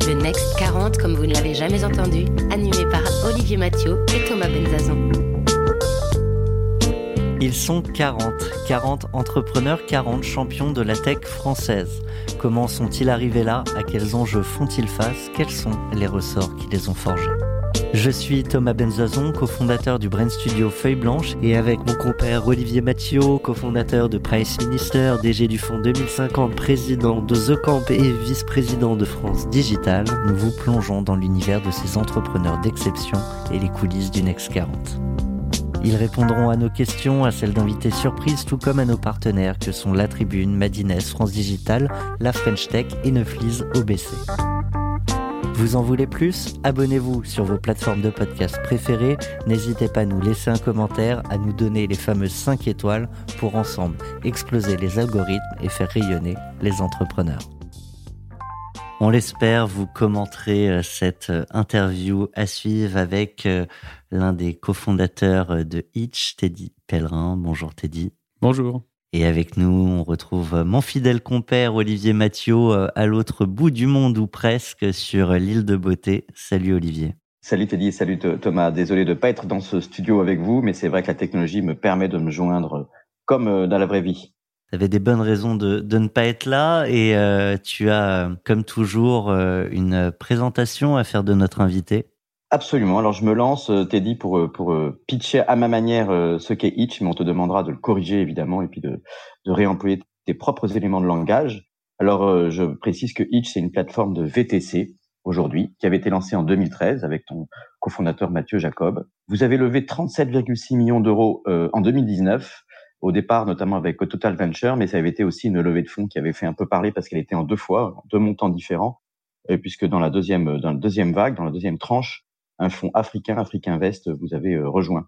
The Next 40, comme vous ne l'avez jamais entendu, animé par Olivier Mathieu et Thomas Benzazon. Ils sont 40, 40 entrepreneurs, 40 champions de la tech française. Comment sont-ils arrivés là ? À quels enjeux font-ils face ? Quels sont les ressorts qui les ont forgés ? Je suis Thomas Benzazon, cofondateur du Brain Studio Feuille Blanche, et avec mon compère Olivier Mathieu, cofondateur de Price Minister, DG du Fonds 2050, président de The Camp et vice-président de France Digital, nous vous plongeons dans l'univers de ces entrepreneurs d'exception et les coulisses du Next 40. Ils répondront à nos questions, à celles d'invités surprises, tout comme à nos partenaires que sont La Tribune, Maddyness, France Digital, La French Tech et Neuflize OBC. Vous en voulez plus ? Abonnez-vous sur vos plateformes de podcast préférées. N'hésitez pas à nous laisser un commentaire, à nous donner les fameuses 5 étoiles pour ensemble exploser les algorithmes et faire rayonner les entrepreneurs. On l'espère, vous commenterez cette interview à suivre avec l'un des cofondateurs de Itch, Teddy Pellerin. Bonjour Teddy. Bonjour. Et avec nous, on retrouve mon fidèle compère Olivier Mathieu à l'autre bout du monde ou presque sur l'île de beauté. Salut Olivier. Salut Teddy, salut Thomas. Désolé de ne pas être dans ce studio avec vous, mais c'est vrai que la technologie me permet de me joindre comme dans la vraie vie. Tu avais des bonnes raisons de ne pas être là et tu as, comme toujours, une présentation à faire de notre invité. Absolument. Alors, je me lance, Teddy, pour pitcher à ma manière ce qu'est Itch, mais on te demandera de le corriger, évidemment, et puis de réemployer tes propres éléments de langage. Alors, je précise que Itch, c'est une plateforme de VTC, aujourd'hui, qui avait été lancée en 2013 avec ton cofondateur Mathieu Jacob. Vous avez levé 37,6 millions d'euros en 2019, au départ, notamment avec Total Venture, mais ça avait été aussi une levée de fonds qui avait fait un peu parler parce qu'elle était en deux fois, en deux montants différents, et puisque dans la deuxième tranche, un fonds africain, AfricInvest, vous avez rejoint.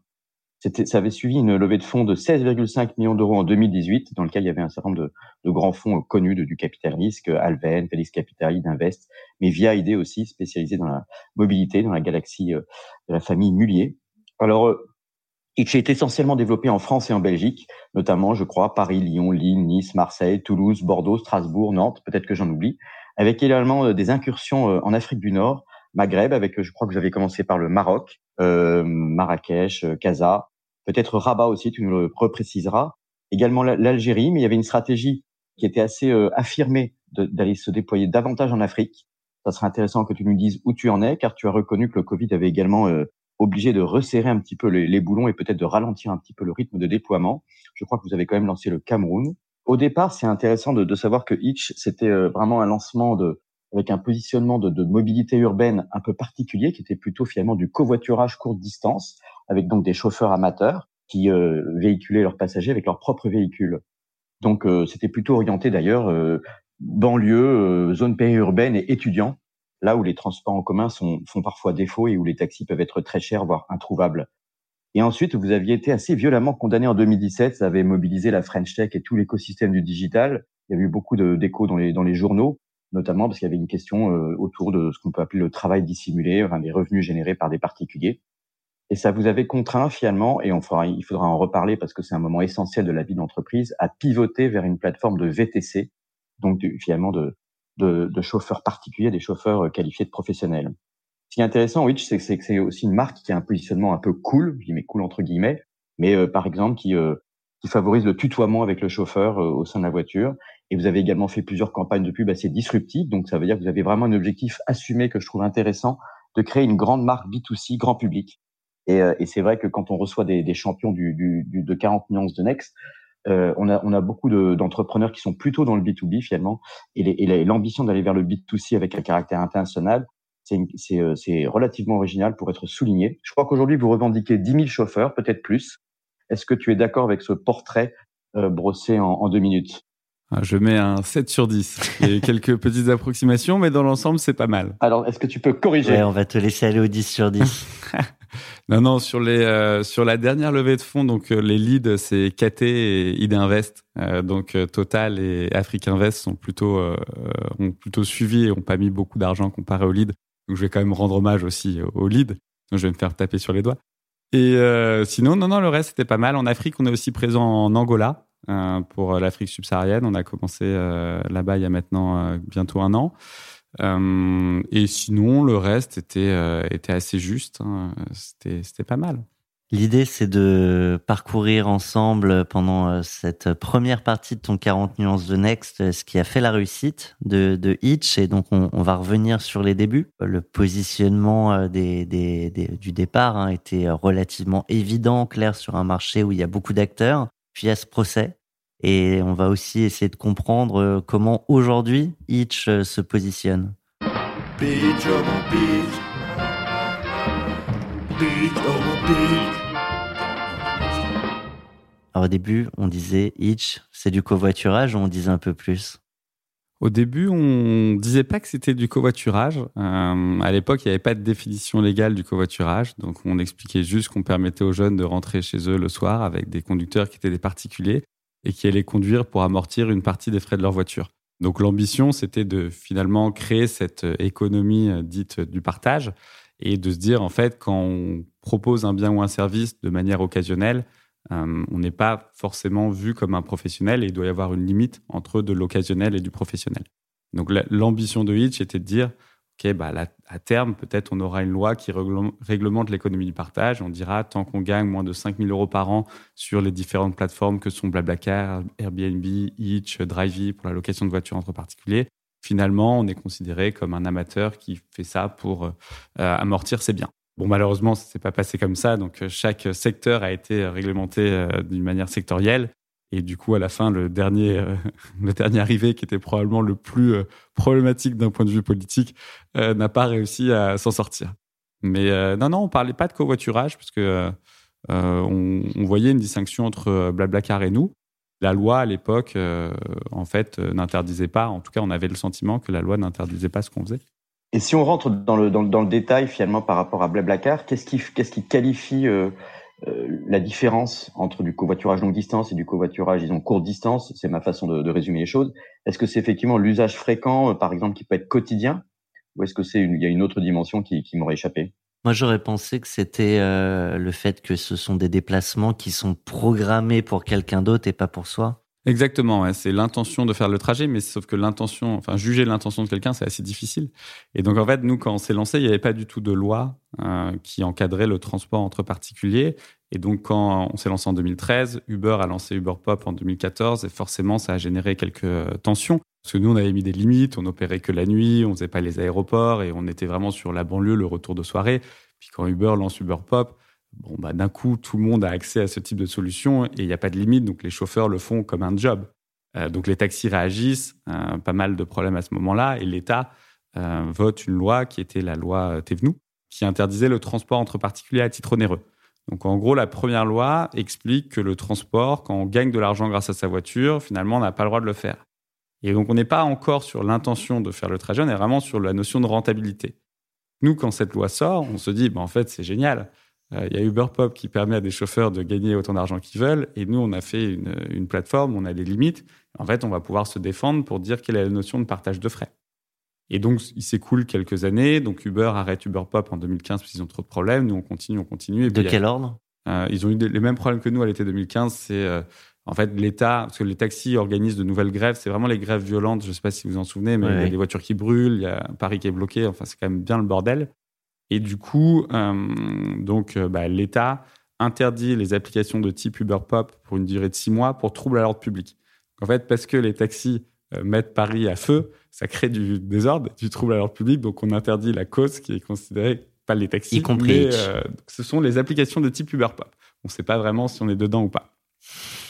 Ça avait suivi une levée de fonds de 16,5 millions d'euros en 2018, dans lequel il y avait un certain nombre de grands fonds connus du capital risque, Alven, Felix Capital, Idinvest, mais Via ID aussi, spécialisé dans la mobilité, dans la galaxie de la famille Mullier. Alors, Itch est essentiellement développé en France et en Belgique, notamment, je crois, Paris, Lyon, Lille, Nice, Marseille, Toulouse, Bordeaux, Strasbourg, Nantes, peut-être que j'en oublie, avec également des incursions en Afrique du Nord, Maghreb, avec, je crois que j'avais commencé par le Maroc, Marrakech, Casa, peut-être Rabat aussi, tu nous le repréciseras. Également l'Algérie, mais il y avait une stratégie qui était assez affirmée d'aller se déployer davantage en Afrique. Ça serait intéressant que tu nous dises où tu en es, car tu as reconnu que le Covid avait également obligé de resserrer un petit peu les boulons et peut-être de ralentir un petit peu le rythme de déploiement. Je crois que vous avez quand même lancé le Cameroun. Au départ, c'est intéressant de savoir que Itch, c'était vraiment un lancement avec un positionnement de mobilité urbaine un peu particulier, qui était plutôt finalement du covoiturage courte distance, avec donc des chauffeurs amateurs qui véhiculaient leurs passagers avec leurs propres véhicules. Donc c'était plutôt orienté d'ailleurs banlieue, zone périurbaine et étudiants, là où les transports en commun font parfois défaut et où les taxis peuvent être très chers, voire introuvables. Et ensuite, vous aviez été assez violemment condamné en 2017, ça avait mobilisé la French Tech et tout l'écosystème du digital. Il y a eu beaucoup d'échos dans les journaux, notamment parce qu'il y avait une question autour de ce qu'on peut appeler le travail dissimulé, enfin des revenus générés par des particuliers. Et ça vous avait contraint finalement, et il faudra en reparler parce que c'est un moment essentiel de la vie d'entreprise, à pivoter vers une plateforme de VTC, donc finalement de chauffeurs particuliers, des chauffeurs qualifiés de professionnels. Ce qui est intéressant, Itch, c'est que c'est aussi une marque qui a un positionnement un peu cool, je dis mais cool entre guillemets, mais par exemple qui favorise le tutoiement avec le chauffeur au sein de la voiture. Et vous avez également fait plusieurs campagnes de pub assez disruptives. Donc, ça veut dire que vous avez vraiment un objectif assumé que je trouve intéressant de créer une grande marque B2C, grand public. Et c'est vrai que quand on reçoit des champions de 40 nuances de Next, on a beaucoup d'entrepreneurs qui sont plutôt dans le B2B finalement. Et l'ambition d'aller vers le B2C avec un caractère international, c'est relativement original pour être souligné. Je crois qu'aujourd'hui, vous revendiquez 10 000 chauffeurs, peut-être plus. Est-ce que tu es d'accord avec ce portrait brossé en 2 minutes ? Je mets un 7 sur 10 et quelques petites approximations, mais dans l'ensemble, c'est pas mal. Alors, est-ce que tu peux corriger ? Ouais, on va te laisser aller au 10 sur 10. Non, sur la dernière levée de fonds, donc les leads, c'est KT et Idinvest. Donc Total et AfricInvest ont plutôt suivi et n'ont pas mis beaucoup d'argent comparé aux leads. Donc je vais quand même rendre hommage aussi aux leads. Donc, je vais me faire taper sur les doigts. Et sinon, le reste, c'était pas mal. En Afrique, on est aussi présent en Angola. Pour l'Afrique subsaharienne. On a commencé là-bas il y a maintenant bientôt un an. Et sinon, le reste était assez juste. Hein. C'était pas mal. L'idée, c'est de parcourir ensemble pendant cette première partie de ton 40 nuances de Next, ce qui a fait la réussite de Itch. Et donc, on va revenir sur les débuts. Le positionnement du départ était relativement évident, clair, sur un marché où il y a beaucoup d'acteurs. Puis il y a ce procès, et on va aussi essayer de comprendre comment aujourd'hui Itch se positionne. Alors au début, on disait Itch, c'est du covoiturage, ou on disait un peu plus ? Au début, on disait pas que c'était du covoiturage. À l'époque, il n'y avait pas de définition légale du covoiturage. Donc, on expliquait juste qu'on permettait aux jeunes de rentrer chez eux le soir avec des conducteurs qui étaient des particuliers et qui allaient conduire pour amortir une partie des frais de leur voiture. Donc, l'ambition, c'était de finalement créer cette économie dite du partage et de se dire, en fait, quand on propose un bien ou un service de manière occasionnelle, on n'est pas forcément vu comme un professionnel et il doit y avoir une limite entre de l'occasionnel et du professionnel. Donc l'ambition de Itch était de dire à terme, peut-être on aura une loi qui réglemente l'économie du partage. On dira tant qu'on gagne moins de 5 000 € par an sur les différentes plateformes que sont Blablacar, Airbnb, Itch, Drivy pour la location de voitures entre particuliers, finalement on est considéré comme un amateur qui fait ça pour amortir ses biens. Bon, malheureusement, ça ne s'est pas passé comme ça. Donc, chaque secteur a été réglementé d'une manière sectorielle. Et du coup, à la fin, le dernier arrivé, qui était probablement le plus problématique d'un point de vue politique, n'a pas réussi à s'en sortir. Mais on ne parlait pas de covoiturage, parce qu'on voyait une distinction entre Blablacar et nous. La loi, à l'époque, n'interdisait pas. En tout cas, on avait le sentiment que la loi n'interdisait pas ce qu'on faisait. Et si on rentre dans le détail, finalement, par rapport à Blablacar, qu'est-ce qui qualifie la différence entre du covoiturage longue distance et du covoiturage, disons, courte distance ? C'est ma façon de résumer les choses. Est-ce que c'est effectivement l'usage fréquent, par exemple, qui peut être quotidien ? Ou est-ce que il y a une autre dimension qui m'aurait échappé ? Moi, j'aurais pensé que c'était le fait que ce sont des déplacements qui sont programmés pour quelqu'un d'autre et pas pour soi. Exactement, ouais. C'est l'intention de faire le trajet, mais sauf que juger l'intention de quelqu'un, c'est assez difficile. Et donc, en fait, nous, quand on s'est lancé, il n'y avait pas du tout de loi qui encadrait le transport entre particuliers. Et donc, quand on s'est lancé en 2013, Uber a lancé Uber Pop en 2014, et forcément, ça a généré quelques tensions. Parce que nous, on avait mis des limites, on n'opérait que la nuit, on ne faisait pas les aéroports, et on était vraiment sur la banlieue, le retour de soirée. Puis quand Uber lance Uber Pop, d'un coup, tout le monde a accès à ce type de solution et il n'y a pas de limite, donc les chauffeurs le font comme un job. Donc les taxis réagissent, pas mal de problèmes à ce moment-là, et l'État vote une loi qui était la loi Thévenoud, qui interdisait le transport entre particuliers à titre onéreux. Donc en gros, la première loi explique que le transport, quand on gagne de l'argent grâce à sa voiture, finalement, on n'a pas le droit de le faire. Et donc on n'est pas encore sur l'intention de faire le trajet, on est vraiment sur la notion de rentabilité. Nous, quand cette loi sort, on se dit, en fait, c'est génial. Il y a Uber Pop qui permet à des chauffeurs de gagner autant d'argent qu'ils veulent. Et nous, on a fait une plateforme, on a des limites. En fait, on va pouvoir se défendre pour dire quelle est la notion de partage de frais. Et donc, il s'écoule quelques années. Donc, Uber arrête Uber Pop en 2015 parce qu'ils ont trop de problèmes. Nous, on continue. Et de quel ordre ? Ils ont eu les mêmes problèmes que nous à l'été 2015. C'est l'État, parce que les taxis organisent de nouvelles grèves. C'est vraiment les grèves violentes. Je ne sais pas si vous vous en souvenez, mais il y a des voitures qui brûlent, il y a Paris qui est bloqué. Enfin, c'est quand même bien le bordel. Et du coup, l'État interdit les applications de type Uber Pop pour une durée de 6 mois pour trouble à l'ordre public. En fait, parce que les taxis mettent Paris à feu, ça crée du désordre, du trouble à l'ordre public. Donc, on interdit la cause qui est considérée, pas les taxis, y compris mais ce sont les applications de type Uber Pop. On ne sait pas vraiment si on est dedans ou pas.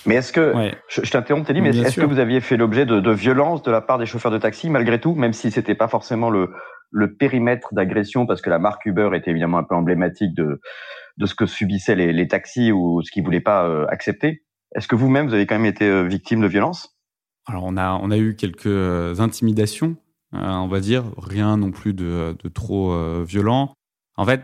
Mais est-ce que, je t'interromps Teddy, mais est-ce que vous aviez fait l'objet de violences de la part des chauffeurs de taxi malgré tout, même si ce n'était pas forcément le périmètre d'agression, parce que la marque Uber était évidemment un peu emblématique de ce que subissaient les taxis ou ce qu'ils voulaient pas accepter. Est-ce que vous-même, vous avez quand même été victime de violence ? Alors, on a eu quelques intimidations, on va dire, rien non plus de trop violent. En fait,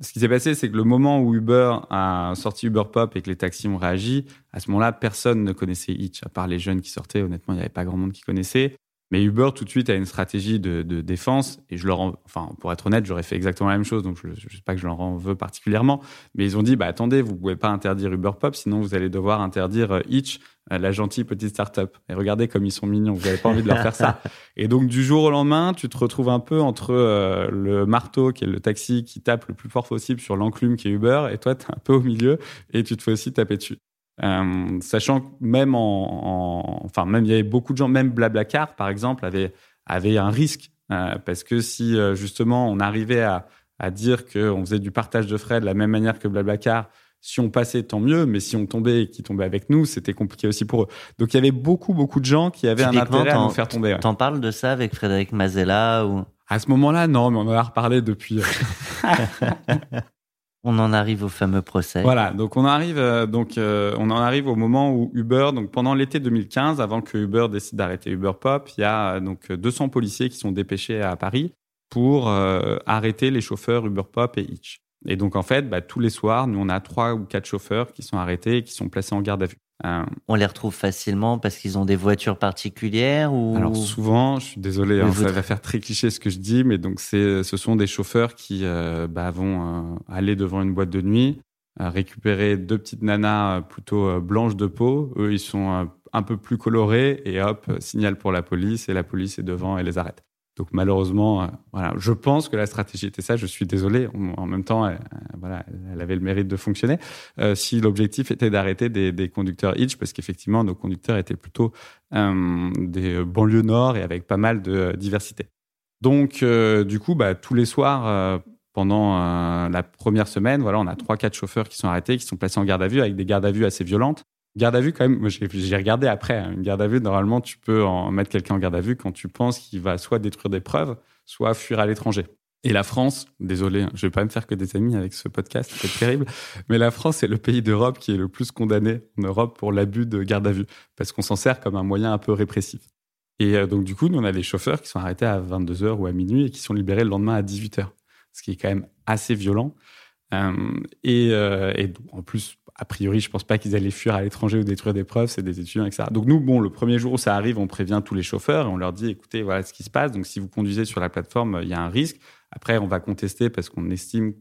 ce qui s'est passé, c'est que le moment où Uber a sorti Uber Pop et que les taxis ont réagi, à ce moment-là, personne ne connaissait Itch, à part les jeunes qui sortaient. Honnêtement, il n'y avait pas grand monde qui connaissait. Mais Uber, tout de suite, a une stratégie de défense. Et pour être honnête, j'aurais fait exactement la même chose. Donc, je ne sais pas que je leur en veux particulièrement. Mais ils ont dit, attendez, vous ne pouvez pas interdire Uber Pop, sinon vous allez devoir interdire Itch, la gentille petite start-up. Et regardez comme ils sont mignons, vous n'avez pas envie de leur faire ça. Et donc, du jour au lendemain, tu te retrouves un peu entre le marteau, qui est le taxi, qui tape le plus fort possible sur l'enclume qui est Uber, et toi, tu es un peu au milieu et tu te fais aussi taper dessus. Sachant que même il y avait beaucoup de gens, même Blablacar par exemple avait un risque parce que si justement on arrivait à dire qu'on faisait du partage de frais de la même manière que Blablacar, si on passait tant mieux, mais si on tombait et qu'ils tombaient avec nous, c'était compliqué aussi pour eux. Donc il y avait beaucoup de gens qui avaient un intérêt à nous faire tomber. T'en parles de ça avec Frédéric Mazzella ou... À ce moment-là, non, mais on en a reparlé depuis. On en arrive au fameux procès. Voilà, donc on en arrive au moment où Uber, donc pendant l'été 2015, avant que Uber décide d'arrêter Uber Pop, il y a donc 200 policiers qui sont dépêchés à Paris pour arrêter les chauffeurs Uber Pop et Itch. Et donc en fait, tous les soirs, nous on a 3 ou 4 chauffeurs qui sont arrêtés et qui sont placés en garde à vue. On les retrouve facilement parce qu'ils ont des voitures particulières ou... Alors souvent, je suis désolé, ça va faire très cliché ce que je dis, mais donc ce sont des chauffeurs qui vont aller devant une boîte de nuit, récupérer 2 petites nanas plutôt blanches de peau. Eux, ils sont un peu plus colorés et hop, signal pour la police et la police est devant et les arrête. Donc malheureusement, je pense que la stratégie était ça. Je suis désolé. En même temps, elle avait le mérite de fonctionner. Si l'objectif était d'arrêter des conducteurs Itch, parce qu'effectivement, nos conducteurs étaient plutôt des banlieues nord et avec pas mal de diversité. Donc du coup, tous les soirs, pendant la première semaine, on a 3-4 chauffeurs qui sont arrêtés, qui sont placés en garde à vue avec des gardes à vue assez violentes. Garde à vue, quand même, moi j'ai regardé après. Une garde à vue, normalement, tu peux en mettre quelqu'un en garde à vue quand tu penses qu'il va soit détruire des preuves, soit fuir à l'étranger. Et la France, désolé, je ne vais pas me faire que des amis avec ce podcast, c'est terrible, mais la France est le pays d'Europe qui est le plus condamné en Europe pour l'abus de garde à vue, parce qu'on s'en sert comme un moyen un peu répressif. Et donc, du coup, nous, on a des chauffeurs qui sont arrêtés à 22h ou à minuit et qui sont libérés le lendemain à 18h, ce qui est quand même assez violent. Et en plus... A priori, je ne pense pas qu'ils allaient fuir à l'étranger ou détruire des preuves, c'est des étudiants, etc. Donc nous, le premier jour où ça arrive, on prévient tous les chauffeurs et on leur dit, écoutez, voilà ce qui se passe. Donc si vous conduisez sur la plateforme, il y a un risque. Après, on va contester parce qu'on estime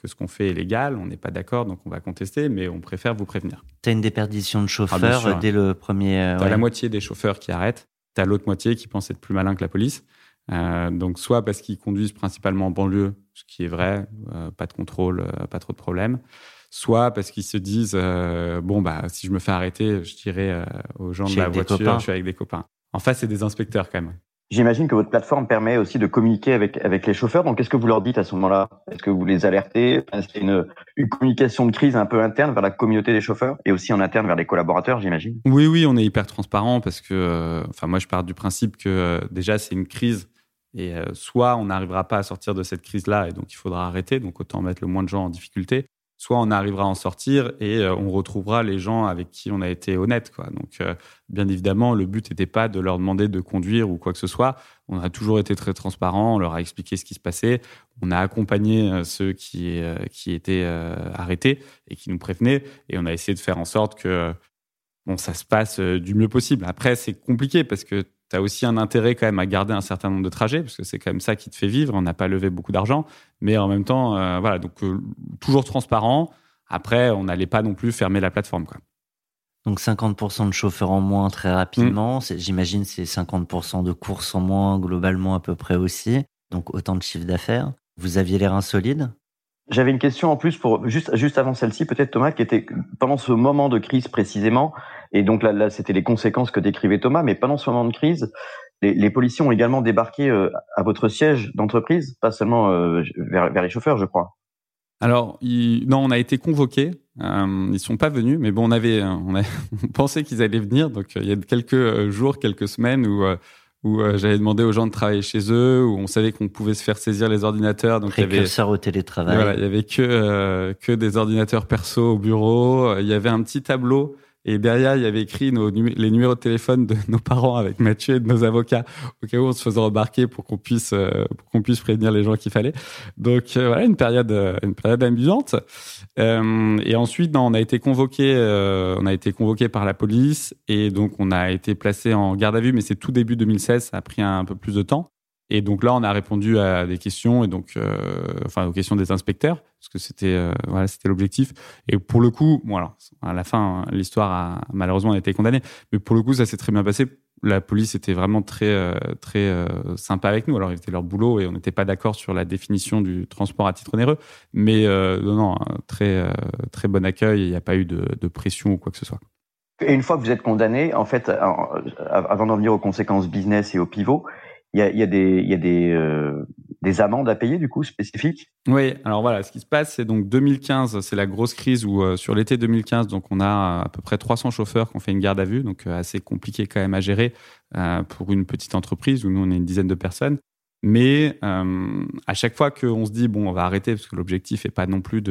que ce qu'on fait est légal. On n'est pas d'accord, donc on va contester, mais on préfère vous prévenir. Tu as une déperdition de chauffeurs dès le premier... Tu as la moitié des chauffeurs qui arrêtent. Tu as l'autre moitié qui pense être plus malin que la police. Donc soit parce qu'ils conduisent principalement en banlieue, ce qui est vrai, pas de contrôle, pas trop de problèmes. Soit parce qu'ils se disent si je me fais arrêter, je dirais aux gens de la voiture, je suis avec des copains. En face, c'est des inspecteurs quand même. J'imagine que votre plateforme permet aussi de communiquer avec les chauffeurs. Donc, qu'est-ce que vous leur dites à ce moment-là ? Est-ce que vous les alertez ? C'est une communication de crise un peu interne vers la communauté des chauffeurs et aussi en interne vers les collaborateurs, j'imagine ? Oui, on est hyper transparent parce que, moi, je pars du principe que déjà, c'est une crise. Et soit on n'arrivera pas à sortir de cette crise-là et donc il faudra arrêter. Donc, autant mettre le moins de gens en difficulté. Soit on arrivera à en sortir et on retrouvera les gens avec qui on a été honnête, quoi. Donc, bien évidemment, le but n'était pas de leur demander de conduire ou quoi que ce soit. On a toujours été très transparent. On leur a expliqué ce qui se passait. On a accompagné ceux qui étaient arrêtés et qui nous prévenaient. Et on a essayé de faire en sorte que ça se passe du mieux possible. Après, c'est compliqué parce que tu as aussi un intérêt quand même à garder un certain nombre de trajets, parce que c'est quand même ça qui te fait vivre. On n'a pas levé beaucoup d'argent, mais en même temps, toujours transparent. Après, on n'allait pas non plus fermer la plateforme, quoi. Donc 50% de chauffeurs en moins très rapidement. J'imagine c'est 50% de courses en moins globalement à peu près aussi. Donc autant de chiffre d'affaires. Vous aviez l'air insolide. J'avais une question en plus pour juste avant celle-ci, peut-être Thomas, qui était pendant ce moment de crise précisément, et donc là c'était les conséquences que décrivait Thomas, mais pendant ce moment de crise, les policiers ont également débarqué à votre siège d'entreprise, pas seulement vers les chauffeurs, je crois. Alors, on a été convoqués. Ils sont pas venus, mais bon, on pensait qu'ils allaient venir. Donc, il y a quelques jours, quelques semaines où j'avais demandé aux gens de travailler chez eux, où on savait qu'on pouvait se faire saisir les ordinateurs. Donc précurseur au télétravail. Voilà, il y avait que des ordinateurs perso au bureau. Il y avait un petit tableau Et derrière, il y avait écrit les numéros de téléphone de nos parents avec Mathieu et de nos avocats, au cas où on se faisait embarquer pour qu'on puisse prévenir les gens qu'il fallait. Donc voilà, une période amusante. Et ensuite, on a été convoqués par la police et donc on a été placé en garde à vue, mais c'est tout début 2016, ça a pris un peu plus de temps. Et donc là, on a répondu à des questions et donc, aux questions des inspecteurs, parce que c'était l'objectif. Et pour le coup, bon alors, à la fin, l'histoire a malheureusement été condamnée, mais pour le coup, ça s'est très bien passé. La police était vraiment très sympa avec nous. Alors, ils faisaient leur boulot et on n'était pas d'accord sur la définition du transport à titre onéreux, mais très bon accueil. Il n'y a pas eu de pression ou quoi que ce soit. Et une fois que vous êtes condamné, en fait, avant d'en venir aux conséquences business et au pivot. Il y a des amendes à payer, du coup, spécifiques. Oui, alors voilà, ce qui se passe, c'est donc 2015, c'est la grosse crise où sur l'été 2015, donc on a à peu près 300 chauffeurs qui ont fait une garde à vue, donc assez compliqué quand même à gérer pour une petite entreprise où nous, on est une dizaine de personnes. Mais à chaque fois qu'on se dit, bon, on va arrêter, parce que l'objectif n'est pas non plus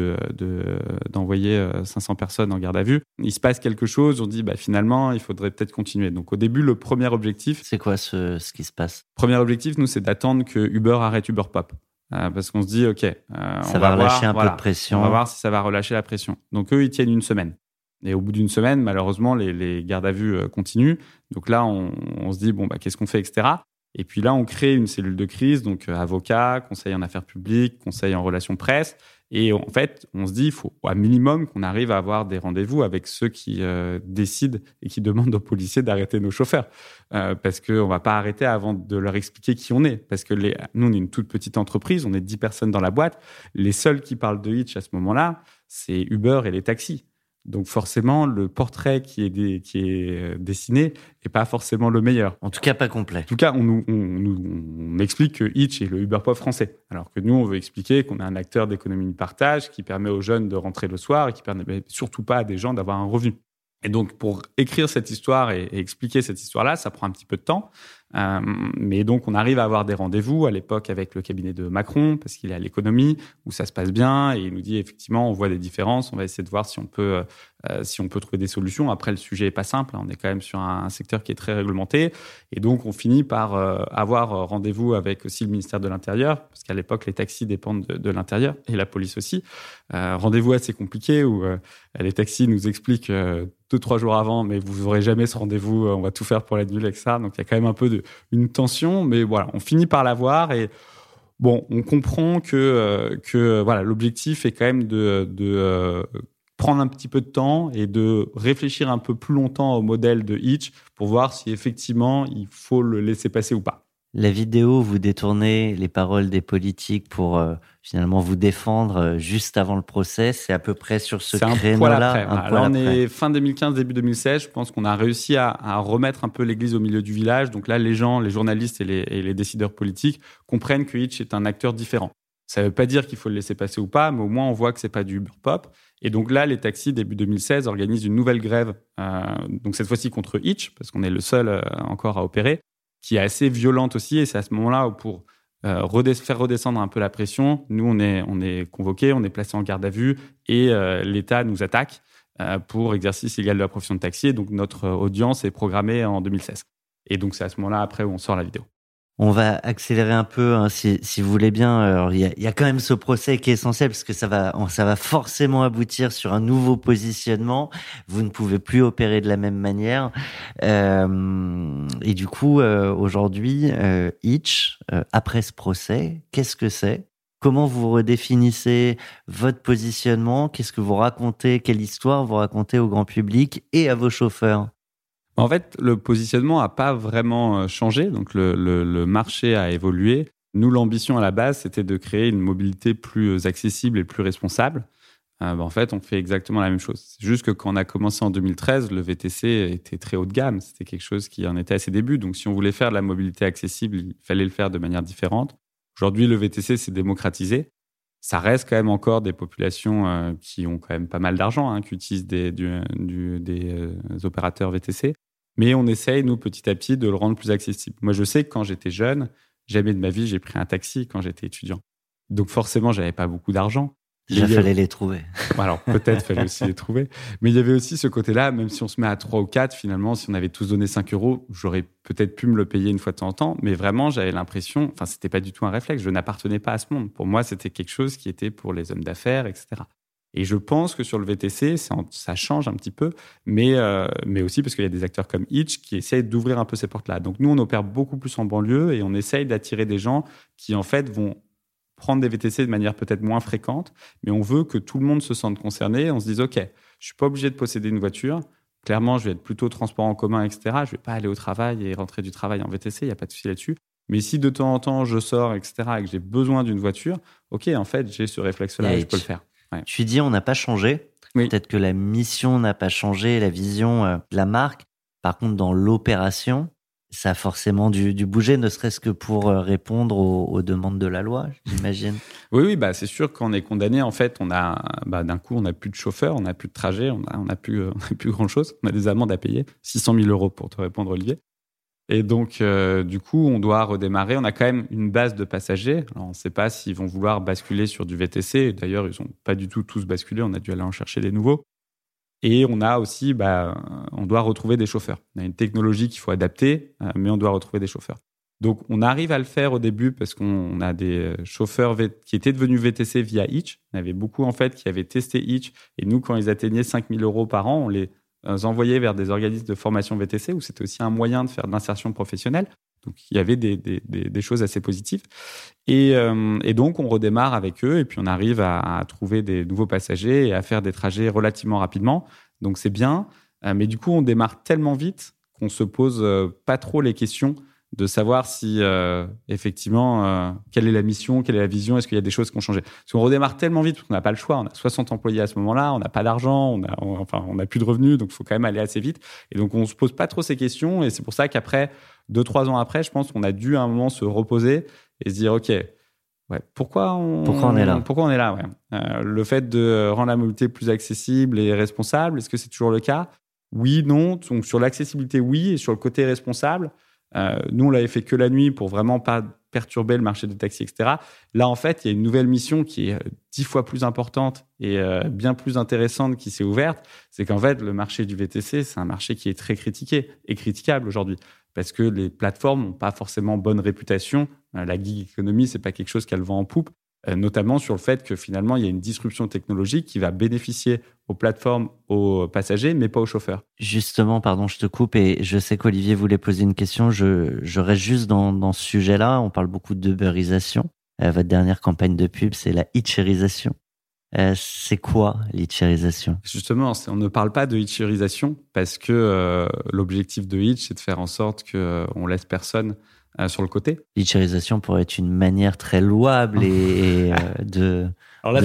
d'envoyer 500 personnes en garde à vue, il se passe quelque chose, on dit, bah, finalement, il faudrait peut-être continuer. Donc au début, le premier objectif... C'est quoi ce qui se passe ? Premier objectif, nous, c'est d'attendre que Uber arrête Uber Pop. Parce qu'on se dit, OK, ça va relâcher un peu de pression. On va voir si ça va relâcher la pression. Donc eux, ils tiennent une semaine. Et au bout d'une semaine, malheureusement, les gardes à vue continuent. Donc là, on se dit, bon, bah, qu'est-ce qu'on fait, etc. Et puis là, on crée une cellule de crise, donc avocat, conseil en affaires publiques, conseil en relations presse. Et en fait, on se dit, il faut à minimum qu'on arrive à avoir des rendez-vous avec ceux qui décident et qui demandent aux policiers d'arrêter nos chauffeurs. Parce qu'on ne va pas arrêter avant de leur expliquer qui on est. Parce que nous, on est une toute petite entreprise, on est 10 personnes dans la boîte. Les seuls qui parlent de Itch à ce moment-là, c'est Uber et les taxis. Donc forcément, le portrait qui est dessiné n'est pas forcément le meilleur. En tout cas, pas complet. En tout cas, on explique que Itch est le Uberpop français. Alors que nous, on veut expliquer qu'on est un acteur d'économie de partage qui permet aux jeunes de rentrer le soir et qui permet surtout pas à des gens d'avoir un revenu. Et donc, pour écrire cette histoire et expliquer cette histoire-là, ça prend un petit peu de temps. Mais donc, on arrive à avoir des rendez-vous à l'époque avec le cabinet de Macron, parce qu'il est à l'économie, où ça se passe bien. Et il nous dit, effectivement, on voit des différences. On va essayer de voir si on peut trouver des solutions. Après, le sujet n'est pas simple. On est quand même sur un secteur qui est très réglementé. Et donc, on finit par avoir rendez-vous avec aussi le ministère de l'Intérieur, parce qu'à l'époque, les taxis dépendent de l'Intérieur, et la police aussi. Rendez-vous assez compliqué, où les taxis nous expliquent... 2-3 jours avant, mais vous n'aurez jamais ce rendez-vous, on va tout faire pour l'annuler, etc. Donc, il y a quand même un peu une tension, mais voilà, on finit par l'avoir et bon, on comprend que voilà, l'objectif est quand même de prendre un petit peu de temps et de réfléchir un peu plus longtemps au modèle de Itch pour voir si effectivement, il faut le laisser passer ou pas. La vidéo, vous détournez les paroles des politiques pour finalement vous défendre juste avant le procès. C'est à peu près sur ce créneau-là. Là, on est fin 2015, début 2016. Je pense qu'on a réussi à remettre un peu l'église au milieu du village. Donc là, les gens, les journalistes et les décideurs politiques comprennent que Itch est un acteur différent. Ça ne veut pas dire qu'il faut le laisser passer ou pas, mais au moins, on voit que ce n'est pas du Uber Pop. Et donc là, les taxis, début 2016, organisent une nouvelle grève. Donc cette fois-ci contre Itch, parce qu'on est le seul encore à opérer, qui est assez violente aussi. Et c'est à ce moment-là où, pour faire redescendre un peu la pression, nous, on est convoqués, on est placés en garde à vue et l'État nous attaque pour exercice illégal de la profession de taxi. Et donc, notre audience est programmée en 2016. Et donc, c'est à ce moment-là, après, où on sort la vidéo. On va accélérer un peu, hein, si vous voulez bien. Il y a quand même ce procès qui est essentiel parce que ça va forcément aboutir sur un nouveau positionnement. Vous ne pouvez plus opérer de la même manière. Et du coup, aujourd'hui, Itch, après ce procès, qu'est-ce que c'est ? Comment vous redéfinissez votre positionnement ? Qu'est-ce que vous racontez ? Quelle histoire vous racontez au grand public et à vos chauffeurs ? En fait, le positionnement n'a pas vraiment changé, donc le marché a évolué. Nous, l'ambition à la base, c'était de créer une mobilité plus accessible et plus responsable. En fait, on fait exactement la même chose. C'est juste que quand on a commencé en 2013, le VTC était très haut de gamme. C'était quelque chose qui en était à ses débuts. Donc, si on voulait faire de la mobilité accessible, il fallait le faire de manière différente. Aujourd'hui, le VTC s'est démocratisé. Ça reste quand même encore des populations qui ont quand même pas mal d'argent, hein, qui utilisent des opérateurs VTC. Mais on essaye, nous, petit à petit, de le rendre plus accessible. Moi, je sais que quand j'étais jeune, jamais de ma vie, j'ai pris un taxi quand j'étais étudiant. Donc forcément, je n'avais pas beaucoup d'argent. Il fallait les trouver. Alors, peut-être fallait aussi les trouver. Mais il y avait aussi ce côté-là, même si on se met à 3 ou 4, finalement, si on avait tous donné 5 euros, j'aurais peut-être pu me le payer une fois de temps en temps. Mais vraiment, j'avais l'impression, enfin, c'était pas du tout un réflexe. Je n'appartenais pas à ce monde. Pour moi, c'était quelque chose qui était pour les hommes d'affaires, etc. Et je pense que sur le VTC, ça change un petit peu, mais aussi parce qu'il y a des acteurs comme Itch qui essayent d'ouvrir un peu ces portes-là. Donc nous, on opère beaucoup plus en banlieue et on essaye d'attirer des gens qui, en fait, vont prendre des VTC de manière peut-être moins fréquente, mais on veut que tout le monde se sente concerné. On se dise, OK, je ne suis pas obligé de posséder une voiture. Clairement, je vais être plutôt transport en commun, etc. Je ne vais pas aller au travail et rentrer du travail en VTC. Il n'y a pas de souci là-dessus. Mais si de temps en temps, je sors, etc., et que j'ai besoin d'une voiture, OK, en fait, j'ai ce réflexe-là et je peux le faire. Ouais. Tu dis, on n'a pas changé. Oui. Peut-être que la mission n'a pas changé, la vision de la marque. Par contre, dans l'opération, ça a forcément dû bouger, ne serait-ce que pour répondre aux demandes de la loi, j'imagine. Oui, bah, c'est sûr, quand on est condamné, en fait, on a, bah, d'un coup, on n'a plus de chauffeur, on n'a plus de trajet, on n'a plus grand-chose. On a des amendes à payer, 600 000 euros pour te répondre, Olivier. Et donc, du coup, on doit redémarrer. On a quand même une base de passagers. Alors, on ne sait pas s'ils vont vouloir basculer sur du VTC. D'ailleurs, ils n'ont pas du tout tous basculé. On a dû aller en chercher des nouveaux. Et on a aussi, bah, on doit retrouver des chauffeurs. On a une technologie qu'il faut adapter, mais on doit retrouver des chauffeurs. Donc, on arrive à le faire au début parce qu'on a des chauffeurs qui étaient devenus VTC via Itch. On avait beaucoup, en fait, qui avaient testé Itch. Et nous, quand ils atteignaient 5 000 euros par an, on les envoyés vers des organismes de formation VTC où c'était aussi un moyen de faire de l'insertion professionnelle. Donc, il y avait des choses assez positives. Et donc, on redémarre avec eux et puis on arrive à trouver des nouveaux passagers et à faire des trajets relativement rapidement. Donc, c'est bien. Mais du coup, on démarre tellement vite qu'on ne se pose pas trop les questions de savoir si, effectivement, quelle est la mission, quelle est la vision, est-ce qu'il y a des choses qui ont changé. Parce qu'on redémarre tellement vite, parce qu'on n'a pas le choix. On a 60 employés à ce moment-là, on n'a pas d'argent, on n'a plus de revenus, donc il faut quand même aller assez vite. Et donc, on ne se pose pas trop ces questions. Et c'est pour ça qu'après, 2-3 ans après, je pense qu'on a dû à un moment se reposer et se dire, OK, ouais, pourquoi on est là, ouais. Le fait de rendre la mobilité plus accessible et responsable, est-ce que c'est toujours le cas? Oui, non. Donc, sur l'accessibilité, oui. Et sur le côté responsable, nous, on l'avait fait que la nuit pour vraiment pas perturber le marché des taxis, etc. Là, en fait, il y a une nouvelle mission qui est 10 fois plus importante et bien plus intéressante qui s'est ouverte. C'est qu'en fait, le marché du VTC, c'est un marché qui est très critiqué et critiquable aujourd'hui parce que les plateformes n'ont pas forcément bonne réputation. La gig economy, c'est pas quelque chose qu'elle vend en poupe, notamment sur le fait que finalement, il y a une disruption technologique qui va bénéficier aux plateformes, aux passagers, mais pas aux chauffeurs. Justement, pardon, je te coupe et je sais qu'Olivier voulait poser une question. Je reste juste dans ce sujet-là. On parle beaucoup d'uberisation. Votre dernière campagne de pub, c'est la itchérisation. C'est quoi l'itchérisation? Justement, on ne parle pas de itchérisation parce que l'objectif de Itch, c'est de faire en sorte qu'on laisse personne sur le côté. L'itchérisation pourrait être une manière très louable de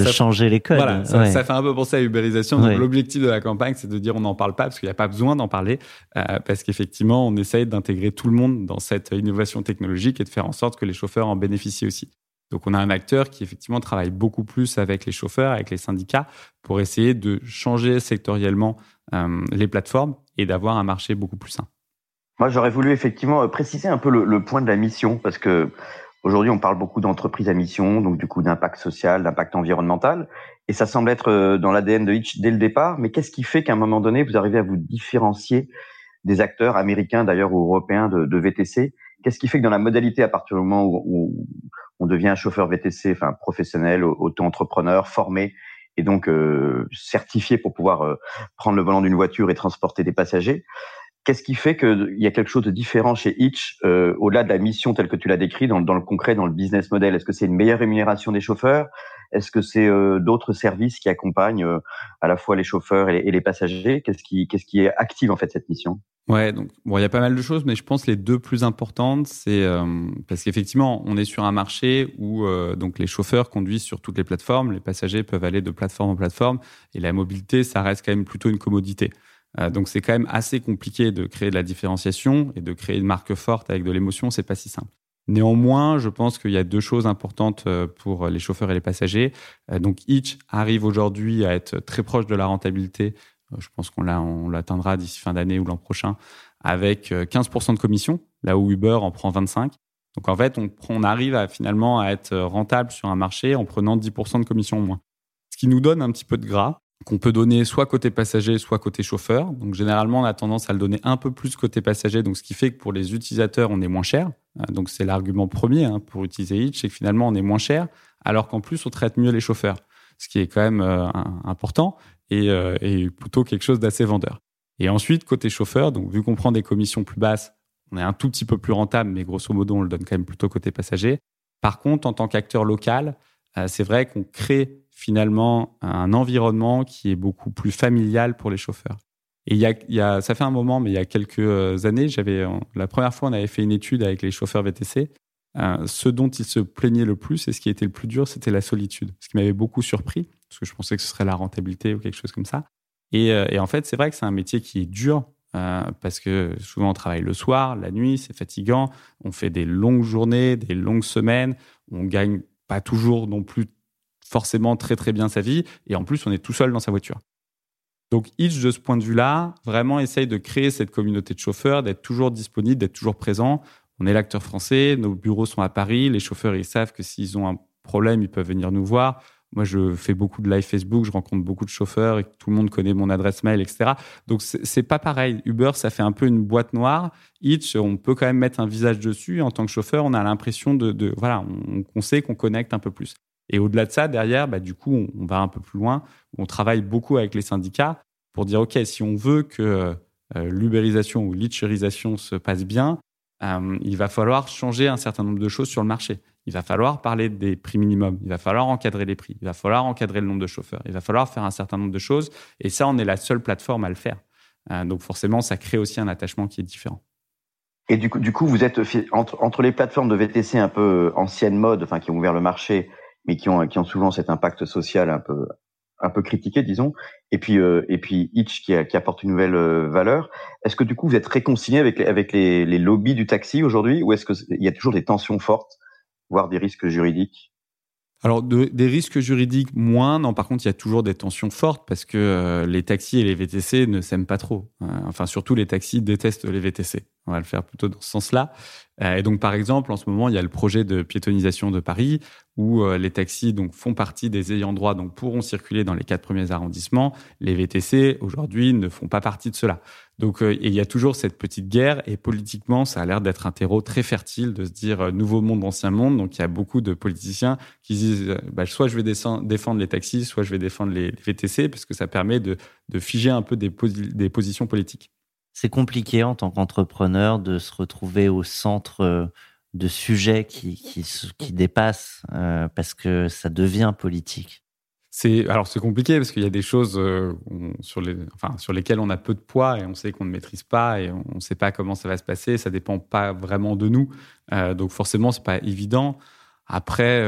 changer les codes. Voilà, ça fait un peu penser à l'ubérisation. Ouais. L'objectif de la campagne, c'est de dire on n'en parle pas parce qu'il n'y a pas besoin d'en parler parce qu'effectivement, on essaye d'intégrer tout le monde dans cette innovation technologique et de faire en sorte que les chauffeurs en bénéficient aussi. Donc, on a un acteur qui, effectivement, travaille beaucoup plus avec les chauffeurs, avec les syndicats, pour essayer de changer sectoriellement les plateformes et d'avoir un marché beaucoup plus sain. Moi, j'aurais voulu, effectivement, préciser un peu le point de la mission, parce que aujourd'hui, on parle beaucoup d'entreprises à mission, donc du coup, d'impact social, d'impact environnemental, et ça semble être dans l'ADN de Itch dès le départ, mais qu'est-ce qui fait qu'à un moment donné, vous arrivez à vous différencier des acteurs américains, d'ailleurs, ou européens de VTC? Qu'est-ce qui fait que dans la modalité, à partir du moment où on devient un chauffeur VTC, enfin professionnel, auto-entrepreneur, formé et donc certifié pour pouvoir prendre le volant d'une voiture et transporter des passagers. Qu'est-ce qui fait qu'il y a quelque chose de différent chez Itch au-delà de la mission telle que tu l'as décrit dans le concret, dans le business model? Est-ce que c'est une meilleure rémunération des chauffeurs? Est-ce que c'est d'autres services qui accompagnent à la fois les chauffeurs et les passagers? Qu'est-ce qui active en fait cette mission? Ouais, donc bon, il y a pas mal de choses, mais je pense les deux plus importantes, c'est parce qu'effectivement, on est sur un marché où donc les chauffeurs conduisent sur toutes les plateformes, les passagers peuvent aller de plateforme en plateforme, et la mobilité, ça reste quand même plutôt une commodité. Donc c'est quand même assez compliqué de créer de la différenciation et de créer une marque forte avec de l'émotion, c'est pas si simple. Néanmoins, je pense qu'il y a deux choses importantes pour les chauffeurs et les passagers. Donc Itch arrive aujourd'hui à être très proche de la rentabilité. Je pense qu'on l'atteindra d'ici fin d'année ou l'an prochain avec 15% de commission, là où Uber en prend 25%. Donc en fait, on arrive finalement à être rentable sur un marché en prenant 10% de commission au moins. Ce qui nous donne un petit peu de gras, qu'on peut donner soit côté passager, soit côté chauffeur. Donc, généralement, on a tendance à le donner un peu plus côté passager, donc ce qui fait que pour les utilisateurs, on est moins cher. Donc, c'est l'argument premier pour utiliser Itch, c'est que finalement, on est moins cher, alors qu'en plus, on traite mieux les chauffeurs, ce qui est quand même important et plutôt quelque chose d'assez vendeur. Et ensuite, côté chauffeur, donc vu qu'on prend des commissions plus basses, on est un tout petit peu plus rentable, mais grosso modo, on le donne quand même plutôt côté passager. Par contre, en tant qu'acteur local, c'est vrai qu'on crée finalement un environnement qui est beaucoup plus familial pour les chauffeurs. Et il y a, ça fait un moment, mais il y a quelques années, la première fois, on avait fait une étude avec les chauffeurs VTC. Ce dont ils se plaignaient le plus et ce qui était le plus dur, c'était la solitude. Ce qui m'avait beaucoup surpris, parce que je pensais que ce serait la rentabilité ou quelque chose comme ça. Et en fait, c'est vrai que c'est un métier qui est dur, parce que souvent on travaille le soir, la nuit, c'est fatigant, on fait des longues journées, des longues semaines, on ne gagne pas toujours non plus forcément très très bien sa vie, et en plus on est tout seul dans sa voiture. Donc Itch, de ce point de vue-là, vraiment essaye de créer cette communauté de chauffeurs, d'être toujours disponible, d'être toujours présent. On est l'acteur français, nos bureaux sont à Paris, les chauffeurs ils savent que s'ils ont un problème, ils peuvent venir nous voir. Moi, je fais beaucoup de live Facebook, je rencontre beaucoup de chauffeurs et tout le monde connaît mon adresse mail, etc. Donc, c'est pas pareil. Uber, ça fait un peu une boîte noire. Itch, on peut quand même mettre un visage dessus. Et en tant que chauffeur, on a l'impression voilà, on sait qu'on connecte un peu plus. Et au-delà de ça, derrière, du coup, on va un peu plus loin. On travaille beaucoup avec les syndicats pour dire, OK, si on veut que l'ubérisation ou l'itcherisation se passe bien, il va falloir changer un certain nombre de choses sur le marché. Il va falloir parler des prix minimums, il va falloir encadrer les prix, il va falloir encadrer le nombre de chauffeurs, il va falloir faire un certain nombre de choses. Et ça, on est la seule plateforme à le faire. Donc forcément, ça crée aussi un attachement qui est différent. Et du coup vous êtes entre les plateformes de VTC un peu ancienne mode, enfin qui ont ouvert le marché, mais qui ont souvent cet impact social un peu critiqué, disons, et puis Itch qui apporte une nouvelle valeur. Est-ce que du coup vous êtes réconcilié avec les lobbies du taxi aujourd'hui, ou est-ce qu'il y a toujours des tensions fortes, voire des risques juridiques? Alors des risques juridiques moins, non, par contre il y a toujours des tensions fortes parce que les taxis et les VTC ne s'aiment pas trop. Enfin surtout les taxis détestent les VTC. On va le faire plutôt dans ce sens-là. Et donc par exemple en ce moment il y a le projet de piétonisation de Paris où les taxis donc font partie des ayants droit, donc pourront circuler dans les 4 premiers arrondissements. Les VTC aujourd'hui ne font pas partie de cela. Donc il y a toujours cette petite guerre et politiquement ça a l'air d'être un terreau très fertile de se dire nouveau monde, ancien monde. Donc il y a beaucoup de politiciens qui disent soit je vais défendre les taxis, soit je vais défendre les VTC parce que ça permet de figer un peu des positions politiques. C'est compliqué en tant qu'entrepreneur de se retrouver au centre de sujets qui dépassent parce que ça devient politique. C'est compliqué parce qu'il y a des choses sur lesquelles on a peu de poids et on sait qu'on ne maîtrise pas et on ne sait pas comment ça va se passer. Ça ne dépend pas vraiment de nous. Donc forcément, ce n'est pas évident. Après,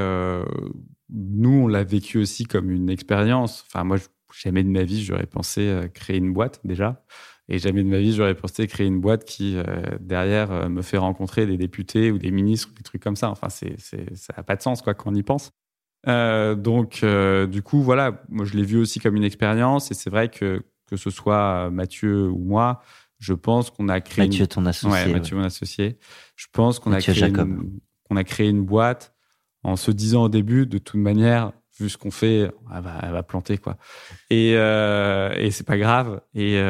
nous, on l'a vécu aussi comme une expérience. Enfin, moi, jamais de ma vie, j'aurais pensé créer une boîte déjà. Et jamais de ma vie, j'aurais pensé créer une boîte qui, derrière, me fait rencontrer des députés ou des ministres, des trucs comme ça. Enfin, ça n'a pas de sens, quoi, quand on y pense. Donc, du coup, voilà, moi, je l'ai vu aussi comme une expérience. Et c'est vrai que ce soit Mathieu ou moi, je pense qu'on a créé... Mathieu, ton associé. Ouais, Mathieu, mon associé. Je pense qu'on a créé une boîte en se disant au début, de toute manière... vu ce qu'on fait, elle va planter, quoi. Et c'est pas grave. Et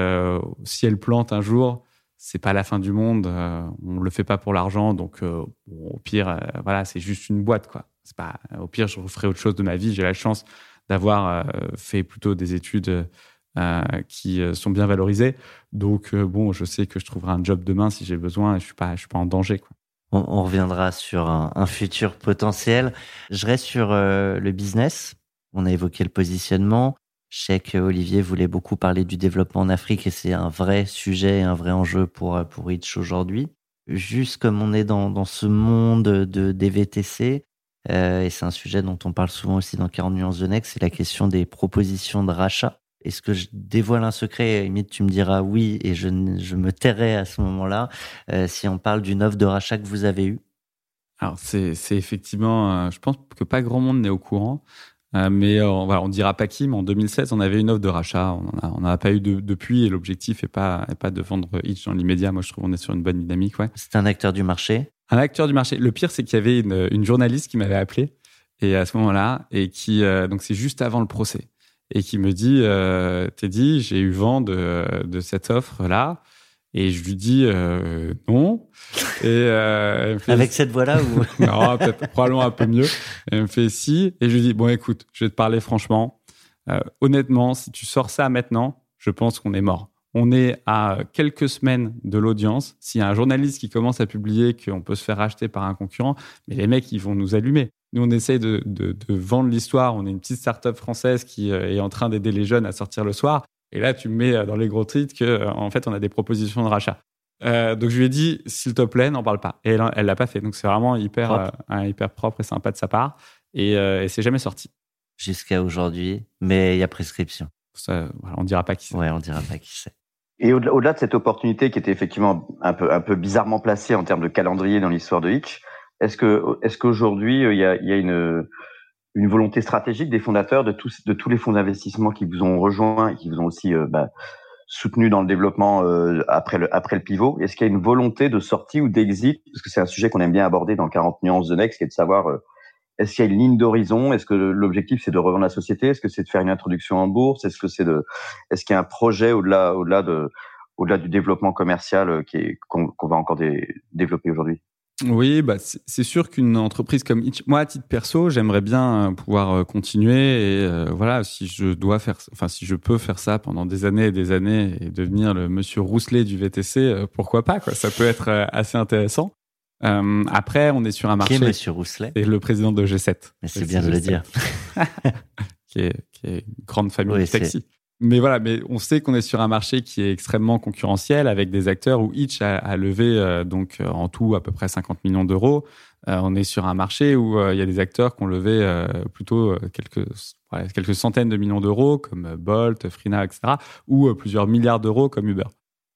si elle plante un jour, c'est pas la fin du monde. On le fait pas pour l'argent. Donc, au pire, voilà, c'est juste une boîte, quoi. C'est pas, au pire, je referai autre chose de ma vie. J'ai la chance d'avoir fait plutôt des études qui sont bien valorisées. Donc, je sais que je trouverai un job demain si j'ai besoin. Je suis pas en danger, quoi. On reviendra sur un futur potentiel. Je reste sur le business. On a évoqué le positionnement. Je sais qu'Olivier voulait beaucoup parler du développement en Afrique et c'est un vrai sujet, un vrai enjeu pour Itch aujourd'hui. Juste comme on est dans ce monde des VTC, et c'est un sujet dont on parle souvent aussi dans 40 nuances de Next, c'est la question des propositions de rachat. Est-ce que je dévoile un secret? Limite, tu me diras oui et je me tairai à ce moment-là si on parle d'une offre de rachat que vous avez eue. Alors, c'est effectivement... je pense que pas grand monde n'est au courant. Mais on ne dira pas qui, mais en 2016, on avait une offre de rachat. On n'en a pas eu depuis et l'objectif n'est pas de vendre Itch dans l'immédiat. Moi, je trouve qu'on est sur une bonne dynamique. Ouais. C'est un acteur du marché. Le pire, c'est qu'il y avait une journaliste qui m'avait appelé Et à ce moment-là, et qui donc c'est juste avant le procès, et qui me dit Teddy, j'ai eu vent de cette offre-là. Et je lui dis non. Et fait, avec cette voix-là ou non, peut-être probablement un peu mieux. Et elle me fait si. Et je lui dis bon, écoute, je vais te parler franchement. Honnêtement, si tu sors ça maintenant, je pense qu'on est mort. On est à quelques semaines de l'audience. S'il y a un journaliste qui commence à publier qu'on peut se faire racheter par un concurrent, mais les mecs, ils vont nous allumer. Nous, on essaye de vendre l'histoire. On est une petite start-up française qui est en train d'aider les jeunes à sortir le soir. Et là, tu me mets dans les gros titres qu'en fait, on a des propositions de rachat. Donc, je lui ai dit, s'il te plaît, n'en parle pas. Et elle ne l'a pas fait. Donc, c'est vraiment hyper propre et sympa de sa part. Et c'est jamais sorti. Jusqu'à aujourd'hui, mais il y a prescription. Ça, on ne dira pas qui c'est. Ouais, on ne dira pas qui c'est. Et au-delà de cette opportunité qui était effectivement un peu bizarrement placée en termes de calendrier dans l'histoire de Itch, est-ce qu'aujourd'hui, il y a une volonté stratégique des fondateurs, de tous les fonds d'investissement qui vous ont rejoints et qui vous ont aussi soutenu dans le développement après le pivot? Est-ce qu'il y a une volonté de sortie ou d'exit? Parce que c'est un sujet qu'on aime bien aborder dans 40 nuances de Next, qui est de savoir est-ce qu'il y a une ligne d'horizon? Est-ce que l'objectif, c'est de revendre la société? Est-ce que c'est de faire une introduction en bourse? Est-ce qu'il y a un projet au-delà du développement commercial qu'on va encore développer aujourd'hui? Oui, c'est sûr qu'une entreprise comme Itch, moi à titre perso, j'aimerais bien pouvoir continuer et si je peux faire ça pendant des années et devenir le monsieur Rousselet du VTC, pourquoi pas quoi, ça peut être assez intéressant. Après, on est sur un marché. Qui est monsieur Rousselet? C'est le président de G7. Mais c'est bien de le dire. qui est une grande famille de taxi. Mais voilà, on sait qu'on est sur un marché qui est extrêmement concurrentiel avec des acteurs où Itch a levé en tout à peu près 50 millions d'euros. On est sur un marché où il y a des acteurs qui ont levé plutôt quelques centaines de millions d'euros comme Bolt, Frina, etc. ou plusieurs milliards d'euros comme Uber.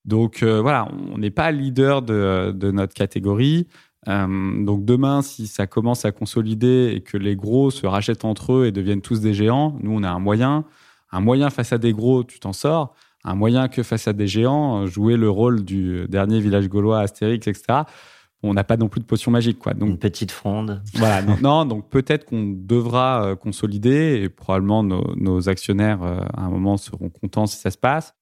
Donc on n'est pas leader de notre catégorie. Donc demain, si ça commence à consolider et que les gros se rachètent entre eux et deviennent tous des géants, nous on a un moyen. Un moyen face à des gros, tu t'en sors. Un moyen que face à des géants, jouer le rôle du dernier village gaulois, Astérix, etc. On n'a pas non plus de potion magique, quoi. Donc, une petite fronde. Voilà. Non, donc peut-être qu'on devra consolider et probablement nos actionnaires, à un moment, seront contents si ça se passe.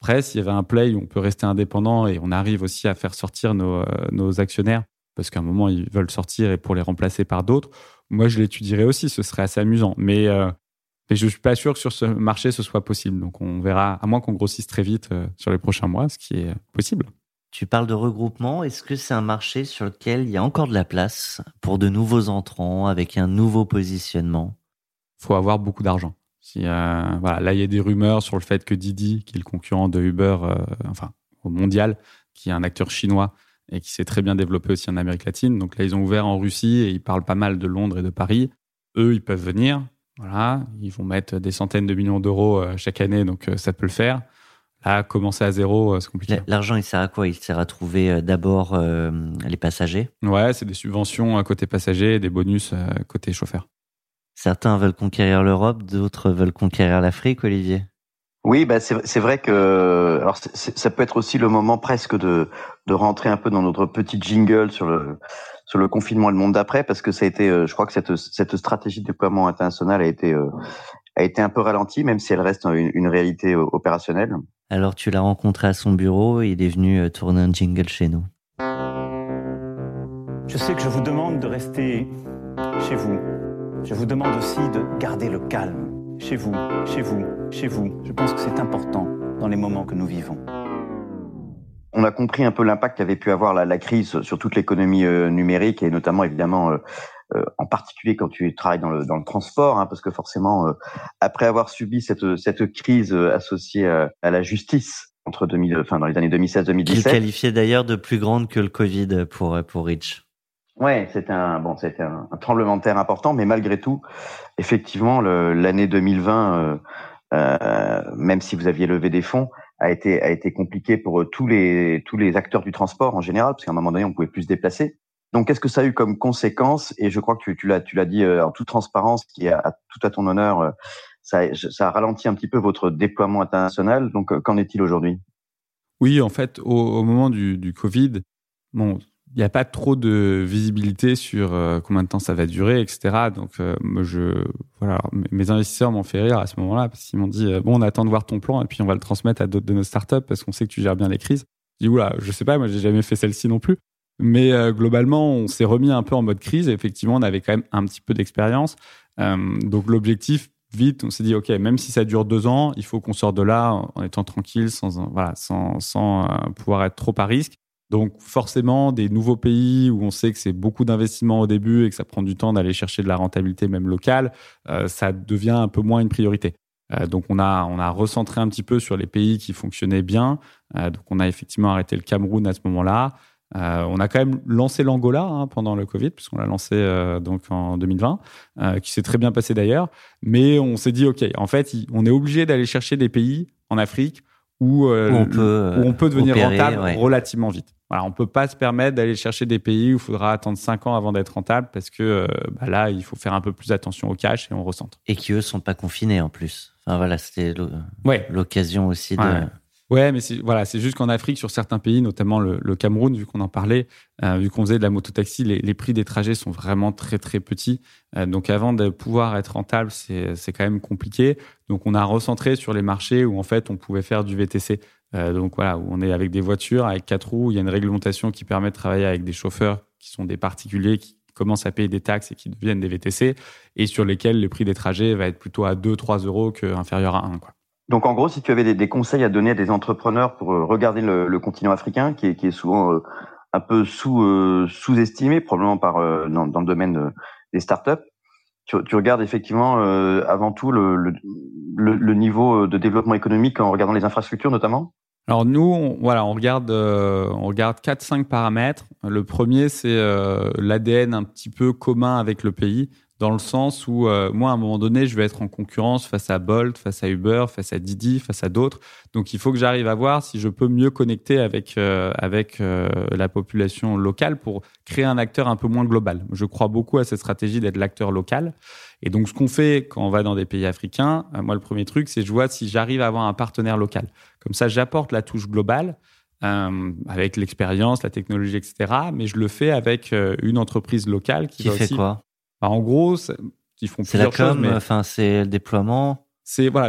Après, s'il y avait un play où on peut rester indépendant et on arrive aussi à faire sortir nos actionnaires, parce qu'à un moment, ils veulent sortir et pour les remplacer par d'autres, moi, je l'étudierais aussi. Ce serait assez amusant. Mais je ne suis pas sûr que sur ce marché, ce soit possible. Donc, on verra, à moins qu'on grossisse très vite sur les prochains mois, ce qui est possible. Tu parles de regroupement. Est-ce que c'est un marché sur lequel il y a encore de la place pour de nouveaux entrants avec un nouveau positionnement? Il faut avoir beaucoup d'argent. Là, il y a des rumeurs sur le fait que Didi, qui est le concurrent de Uber au mondial, qui est un acteur chinois et qui s'est très bien développé aussi en Amérique latine. Donc là, ils ont ouvert en Russie et ils parlent pas mal de Londres et de Paris. Eux, ils peuvent venir. Voilà, ils vont mettre des centaines de millions d'euros chaque année, donc ça peut le faire. Là, commencer à zéro, c'est compliqué. L'argent, il sert à quoi? Il sert à trouver d'abord les passagers? Ouais, c'est des subventions côté passagers et des bonus côté chauffeur. Certains veulent conquérir l'Europe, d'autres veulent conquérir l'Afrique, Olivier? Oui, c'est vrai que ça peut être aussi le moment presque de rentrer un peu dans notre petit jingle sur le confinement et le monde d'après, parce que ça a été, je crois que cette stratégie de déploiement international a été un peu ralentie, même si elle reste une réalité opérationnelle. Alors, tu l'as rencontré à son bureau et il est venu tourner un jingle chez nous. Je sais que je vous demande de rester chez vous. Je vous demande aussi de garder le calme. Chez vous, chez vous, chez vous. Je pense que c'est important dans les moments que nous vivons. On a compris un peu l'impact qu'avait pu avoir la crise sur toute l'économie numérique et notamment évidemment en particulier quand tu travailles dans le transport, hein, parce que forcément après avoir subi cette crise associée à la justice dans les années 2016-2017, qu'il qualifiait d'ailleurs de plus grande que le Covid pour Itch. Ouais, c'était un tremblement de terre important, mais malgré tout, effectivement l'année 2020, même si vous aviez levé des fonds, a été compliqué pour tous les acteurs du transport en général, parce qu'à un moment donné, on pouvait plus se déplacer. Donc, qu'est-ce que ça a eu comme conséquence? Et je crois que tu l'as dit en toute transparence, qui est tout à ton honneur, ça a ralenti un petit peu votre déploiement international. Donc, qu'en est-il aujourd'hui? Oui, en fait, au moment du Covid, bon, il n'y a pas trop de visibilité sur combien de temps ça va durer, etc. Donc, moi, mes investisseurs m'ont fait rire à ce moment-là parce qu'ils m'ont dit « Bon, on attend de voir ton plan et puis on va le transmettre à d'autres de nos startups parce qu'on sait que tu gères bien les crises. » Je dis « Oula, je sais pas, moi, j'ai jamais fait celle-ci non plus. » Mais globalement, on s'est remis un peu en mode crise. Et effectivement, on avait quand même un petit peu d'expérience. Donc, l'objectif, vite, on s'est dit « Ok, même si ça dure 2 ans, il faut qu'on sorte de là en étant tranquille, sans pouvoir être trop à risque. » Donc forcément, des nouveaux pays où on sait que c'est beaucoup d'investissements au début et que ça prend du temps d'aller chercher de la rentabilité même locale, ça devient un peu moins une priorité. Donc on a recentré un petit peu sur les pays qui fonctionnaient bien. Donc on a effectivement arrêté le Cameroun à ce moment-là. On a quand même lancé l'Angola pendant le Covid, puisqu'on l'a lancé donc en 2020, qui s'est très bien passé d'ailleurs. Mais on s'est dit, OK, en fait, on est obligé d'aller chercher des pays en Afrique où on peut devenir opérer, rentable relativement vite. Voilà, on ne peut pas se permettre d'aller chercher des pays où il faudra attendre 5 ans avant d'être rentable parce que là, il faut faire un peu plus attention au cash et on recentre. Et qui, eux, ne sont pas confinés en plus. Enfin, voilà, c'était l'occasion aussi de... Ouais, mais c'est juste qu'en Afrique, sur certains pays, notamment le Cameroun, vu qu'on en parlait, vu qu'on faisait de la mototaxi, les prix des trajets sont vraiment très, très petits. Donc, avant de pouvoir être rentable, c'est quand même compliqué. Donc, on a recentré sur les marchés où, en fait, on pouvait faire du VTC. Donc, voilà, où on est avec des voitures, avec 4 roues. Il y a une réglementation qui permet de travailler avec des chauffeurs qui sont des particuliers qui commencent à payer des taxes et qui deviennent des VTC et sur lesquels le prix des trajets va être plutôt à 2-3 euros qu'inférieur à 1, quoi. Donc, en gros, si tu avais des conseils à donner à des entrepreneurs pour regarder le continent africain, qui est souvent un peu sous-estimé, probablement dans le domaine des startups, tu regardes effectivement avant tout le niveau de développement économique en regardant les infrastructures notamment ? Alors nous, on regarde 4-5 paramètres. Le premier, c'est l'ADN un petit peu commun avec le pays. Dans le sens où, moi, à un moment donné, je vais être en concurrence face à Bolt, face à Uber, face à Didi, face à d'autres. Donc, il faut que j'arrive à voir si je peux mieux connecter avec la population locale pour créer un acteur un peu moins global. Je crois beaucoup à cette stratégie d'être l'acteur local. Et donc, ce qu'on fait quand on va dans des pays africains, moi, le premier truc, c'est je vois si j'arrive à avoir un partenaire local. Comme ça, j'apporte la touche globale. Avec l'expérience, la technologie, etc. Mais je le fais avec une entreprise locale qui va fait aussi... quoi? Bah en gros, ils font plusieurs choses. C'est la com, enfin, c'est le déploiement.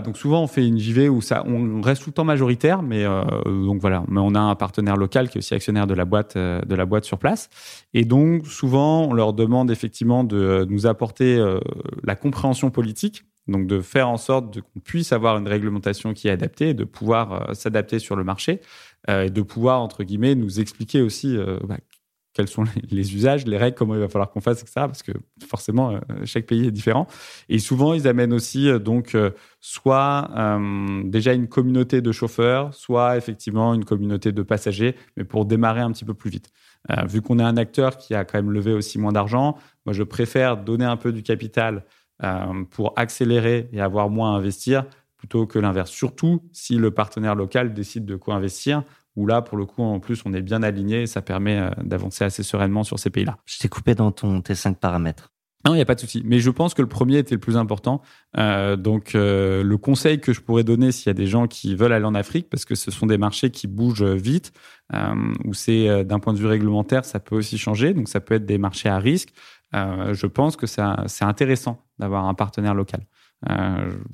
Donc souvent, on fait une JV où on reste tout le temps majoritaire, mais mais on a un partenaire local qui est aussi actionnaire de la boîte sur place. Et donc, souvent, on leur demande effectivement de nous apporter la compréhension politique, donc de faire en sorte qu'on puisse avoir une réglementation qui est adaptée, de pouvoir s'adapter sur le marché et de pouvoir, entre guillemets, nous expliquer aussi quels sont les usages, les règles, comment il va falloir qu'on fasse, etc. Parce que forcément, chaque pays est différent. Et souvent, ils amènent aussi déjà une communauté de chauffeurs, soit effectivement une communauté de passagers, mais pour démarrer un petit peu plus vite. Vu qu'on est un acteur qui a quand même levé aussi moins d'argent, moi, je préfère donner un peu du capital pour accélérer et avoir moins à investir plutôt que l'inverse. Surtout si le partenaire local décide de co-investir, où là, pour le coup, en plus, on est bien aligné et ça permet d'avancer assez sereinement sur ces pays-là. Je t'ai coupé dans tes 5 paramètres. Non, il n'y a pas de souci. Mais je pense que le premier était le plus important. Donc, le conseil que je pourrais donner s'il y a des gens qui veulent aller en Afrique, parce que ce sont des marchés qui bougent vite, où c'est, d'un point de vue réglementaire, ça peut aussi changer. Donc, ça peut être des marchés à risque. Je pense que c'est intéressant d'avoir un partenaire local.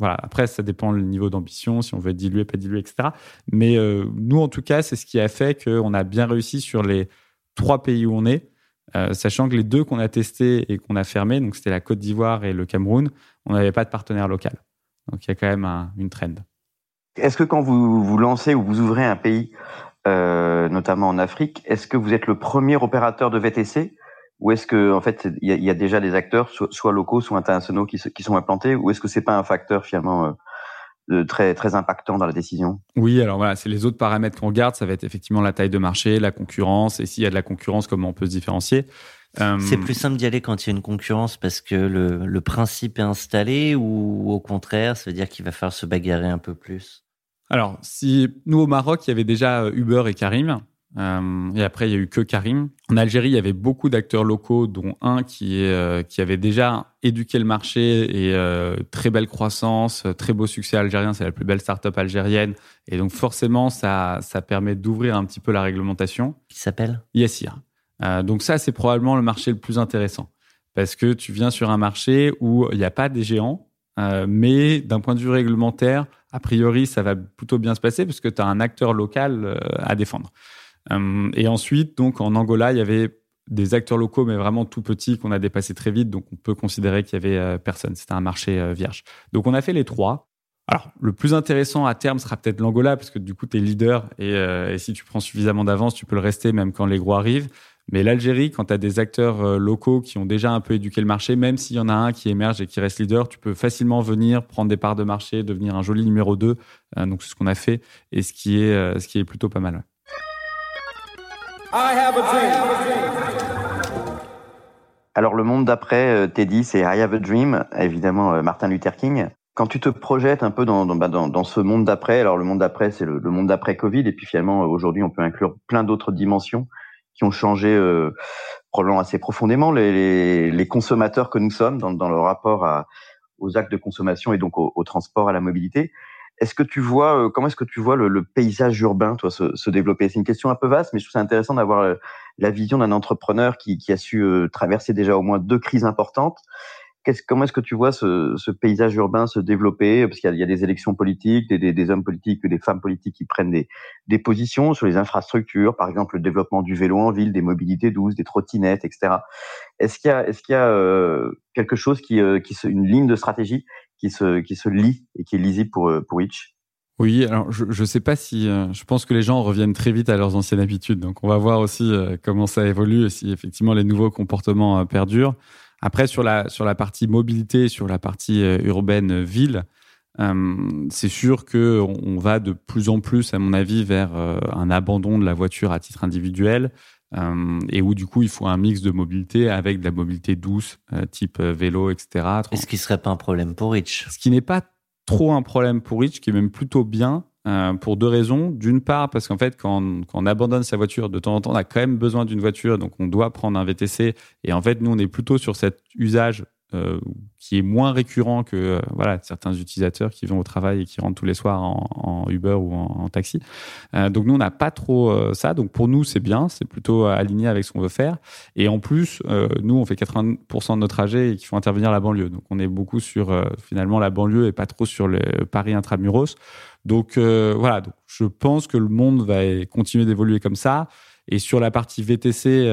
Après, ça dépend le niveau d'ambition, si on veut diluer, pas diluer, etc. Mais nous, en tout cas, c'est ce qui a fait qu'on a bien réussi sur les 3 pays où on est, sachant que les 2 qu'on a testés et qu'on a fermés, donc c'était la Côte d'Ivoire et le Cameroun, on n'avait pas de partenaire local. Donc, il y a quand même une trend. Est-ce que quand vous lancez ou vous ouvrez un pays, notamment en Afrique, est-ce que vous êtes le premier opérateur de VTC ? Ou est-ce que, en fait, il y a déjà des acteurs, soit locaux, soit internationaux, qui sont implantés, ou est-ce que c'est pas un facteur finalement très très impactant dans la décision ? Oui, alors voilà, c'est les autres paramètres qu'on regarde. Ça va être effectivement la taille de marché, la concurrence, et s'il y a de la concurrence, comment on peut se différencier. C'est plus simple d'y aller quand il y a une concurrence parce que le principe est installé, ou au contraire, ça veut dire qu'il va falloir se bagarrer un peu plus. Alors, si nous au Maroc, il y avait déjà Uber et Careem. Et après, il n'y a eu que Careem. En Algérie, il y avait beaucoup d'acteurs locaux, dont un qui avait déjà éduqué le marché et très belle croissance, très beau succès algérien. C'est la plus belle start-up algérienne. Et donc, forcément, ça permet d'ouvrir un petit peu la réglementation. Qui s'appelle ? Yassir. Donc ça, c'est probablement le marché le plus intéressant parce que tu viens sur un marché où il n'y a pas des géants, mais d'un point de vue réglementaire, a priori, ça va plutôt bien se passer parce que tu as un acteur local à défendre. Et ensuite, donc en Angola, il y avait des acteurs locaux, mais vraiment tout petits, qu'on a dépassés très vite. Donc, on peut considérer qu'il n'y avait personne. C'était un marché vierge. Donc, on a fait les trois. Alors, le plus intéressant à terme sera peut-être l'Angola, parce que du coup, tu es leader et si tu prends suffisamment d'avance, tu peux le rester même quand les gros arrivent. Mais l'Algérie, quand tu as des acteurs locaux qui ont déjà un peu éduqué le marché, même s'il y en a un qui émerge et qui reste leader, tu peux facilement venir prendre des parts de marché, devenir un joli numéro 2. Donc, c'est ce qu'on a fait et ce qui est plutôt pas mal. Ouais. I have a dream. Alors, le monde d'après, Teddy, c'est I have a dream, évidemment, Martin Luther King. Quand tu te projettes un peu dans ce monde d'après, alors le monde d'après, c'est le monde d'après Covid, et puis finalement, aujourd'hui, on peut inclure plein d'autres dimensions qui ont changé probablement assez profondément les consommateurs que nous sommes dans le rapport aux actes de consommation et donc au transport, à la mobilité. Comment est-ce que tu vois le paysage urbain, toi, se développer? C'est une question un peu vaste, mais je trouve ça intéressant d'avoir la vision d'un entrepreneur qui a su traverser déjà au moins deux crises importantes. Comment est-ce que tu vois ce paysage urbain se développer? Parce qu'il y a des élections politiques, des hommes politiques ou des femmes politiques qui prennent des positions sur les infrastructures, par exemple le développement du vélo en ville, des mobilités douces, des trottinettes, etc. Est-ce qu'il y a quelque chose une ligne de stratégie qui se lit et qui est lisible pour Itch? Oui, alors je sais pas si... je pense que les gens reviennent très vite à leurs anciennes habitudes. Donc on va voir aussi comment ça évolue et si effectivement les nouveaux comportements perdurent. Après, sur la partie mobilité, sur la partie urbaine-ville, c'est sûr qu'on va de plus en plus, à mon avis, vers un abandon de la voiture à titre individuel et où du coup, il faut un mix de mobilité avec de la mobilité douce, type vélo, etc. Est-ce qu'il ne serait pas un problème pour Itch? Ce qui n'est pas trop un problème pour Itch, qui est même plutôt bien pour deux raisons. D'une part, parce qu'en fait, quand on abandonne sa voiture, de temps en temps, on a quand même besoin d'une voiture, donc on doit prendre un VTC. Et en fait, nous, on est plutôt sur cet usage qui est moins récurrent que certains utilisateurs qui vont au travail et qui rentrent tous les soirs en Uber ou en taxi. Donc nous, on n'a pas trop ça. Donc pour nous, c'est bien. C'est plutôt aligné avec ce qu'on veut faire. Et en plus, nous, on fait 80% de nos trajets et qu'il faut intervenir la banlieue. Donc on est beaucoup sur finalement la banlieue et pas trop sur le Paris intramuros. Donc Donc, je pense que le monde va continuer d'évoluer comme ça. Et sur la partie VTC,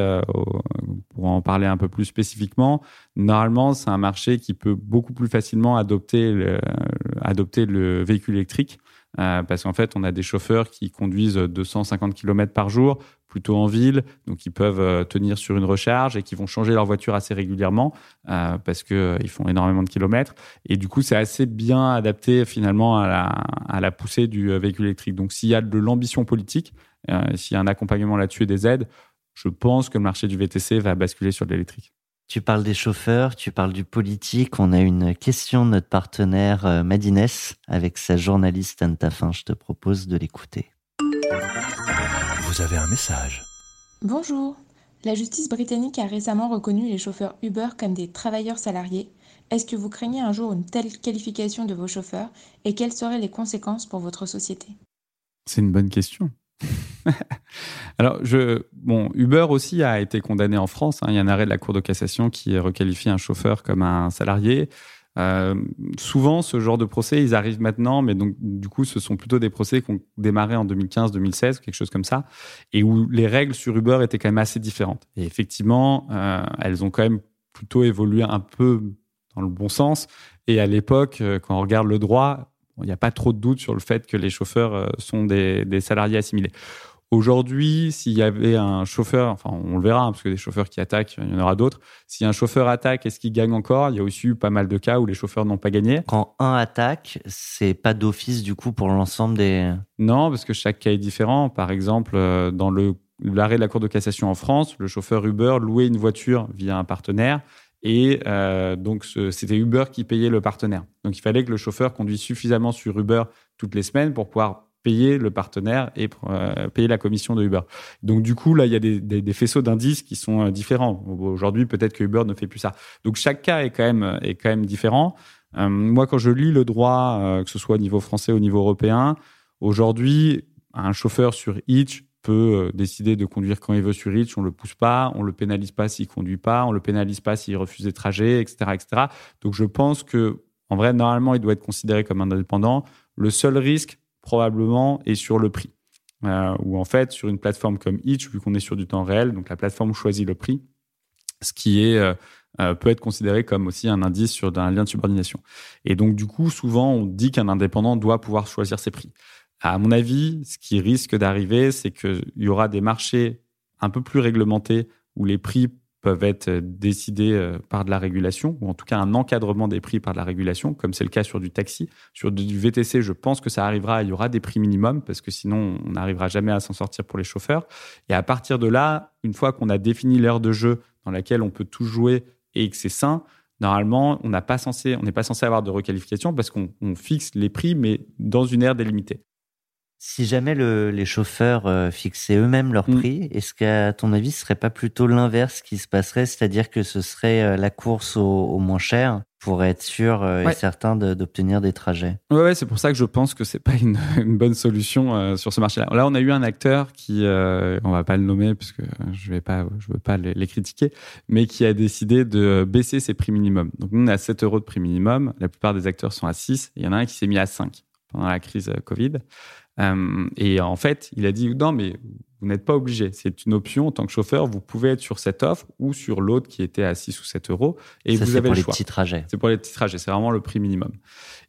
pour en parler un peu plus spécifiquement, normalement, c'est un marché qui peut beaucoup plus facilement adopter le véhicule électrique parce qu'en fait, on a des chauffeurs qui conduisent 250 km par jour, plutôt en ville, donc ils peuvent tenir sur une recharge et qui vont changer leur voiture assez régulièrement parce qu'ils font énormément de kilomètres. Et du coup, c'est assez bien adapté finalement à la poussée du véhicule électrique. Donc, s'il y a de l'ambition politique, s'il y a un accompagnement là-dessus et des aides, je pense que le marché du VTC va basculer sur de l'électrique. Tu parles des chauffeurs, tu parles du politique. On a une question de notre partenaire Maddyness avec sa journaliste Anne Taffin. Je te propose de l'écouter. Vous avez un message. Bonjour. La justice britannique a récemment reconnu les chauffeurs Uber comme des travailleurs salariés. Est-ce que vous craignez un jour une telle qualification de vos chauffeurs et quelles seraient les conséquences pour votre société? C'est une bonne question. Alors, Uber aussi a été condamné en France. Il y a un arrêt de la Cour de cassation qui requalifie un chauffeur comme un salarié. Souvent, ce genre de procès, ils arrivent maintenant, mais donc, du coup, ce sont plutôt des procès qui ont démarré en 2015-2016, quelque chose comme ça, et où les règles sur Uber étaient quand même assez différentes. Et effectivement, elles ont quand même plutôt évolué un peu dans le bon sens. Et à l'époque, quand on regarde le droit, il n'y a pas trop de doute sur le fait que les chauffeurs sont des salariés assimilés. Aujourd'hui, s'il y avait un chauffeur, enfin on le verra, hein, parce que des chauffeurs qui attaquent, il y en aura d'autres. Si un chauffeur attaque, est-ce qu'il gagne encore? Il y a aussi eu pas mal de cas où les chauffeurs n'ont pas gagné. Quand un attaque, c'est pas d'office du coup pour l'ensemble des... Non, parce que chaque cas est différent. Par exemple, dans l'arrêt de la Cour de cassation en France, le chauffeur Uber louait une voiture via un partenaire. Et donc, c'était Uber qui payait le partenaire. Donc, il fallait que le chauffeur conduise suffisamment sur Uber toutes les semaines pour pouvoir payer le partenaire et payer la commission de Uber. Donc, du coup, là, il y a des faisceaux d'indices qui sont différents. Aujourd'hui, peut-être que Uber ne fait plus ça. Donc, chaque cas est quand même différent. Moi, quand je lis le droit, que ce soit au niveau français ou au niveau européen, aujourd'hui, un chauffeur sur Itch, peut décider de conduire quand il veut sur Itch, on le pousse pas, on le pénalise pas s'il conduit pas, on le pénalise pas s'il refuse des trajets, etc., etc. Donc je pense que en vrai normalement il doit être considéré comme indépendant. Le seul risque probablement est sur le prix, ou en fait sur une plateforme comme Itch, vu qu'on est sur du temps réel, donc la plateforme choisit le prix, ce qui est peut être considéré comme aussi un indice sur un lien de subordination. Et donc, du coup, souvent, on dit qu'un indépendant doit pouvoir choisir ses prix. À mon avis, ce qui risque d'arriver, c'est qu'il y aura des marchés un peu plus réglementés où les prix peuvent être décidés par de la régulation, ou en tout cas un encadrement des prix par de la régulation, comme c'est le cas sur du taxi. Sur du VTC, je pense que ça arrivera, il y aura des prix minimums, parce que sinon, on n'arrivera jamais à s'en sortir pour les chauffeurs. Et à partir de là, une fois qu'on a défini l'heure de jeu dans laquelle on peut tout jouer et que c'est sain, normalement, on n'est pas censé avoir de requalification parce qu'on fixe les prix, mais dans une aire délimitée. Si jamais les chauffeurs fixaient eux-mêmes leurs prix, est-ce qu'à ton avis, ce serait pas plutôt l'inverse qui se passerait, c'est-à-dire que ce serait la course au moins cher pour être sûr et certain d'obtenir des trajets? Ouais, c'est pour ça que je pense que c'est pas une bonne solution sur ce marché-là. Là, on a eu un acteur qui, on va pas le nommer parce que je veux pas les critiquer, mais qui a décidé de baisser ses prix minimum. Donc, nous, on a 7 € de prix minimum. La plupart des acteurs sont à 6. Il y en a un qui s'est mis à 5 pendant la crise Covid. Et en fait, il a dit non, mais vous n'êtes pas obligé. C'est une option en tant que chauffeur. Vous pouvez être sur cette offre ou sur l'autre qui était à 6 ou 7 euros. Et ça, vous avez le choix. C'est pour les petits trajets. C'est pour les petits trajets. C'est vraiment le prix minimum.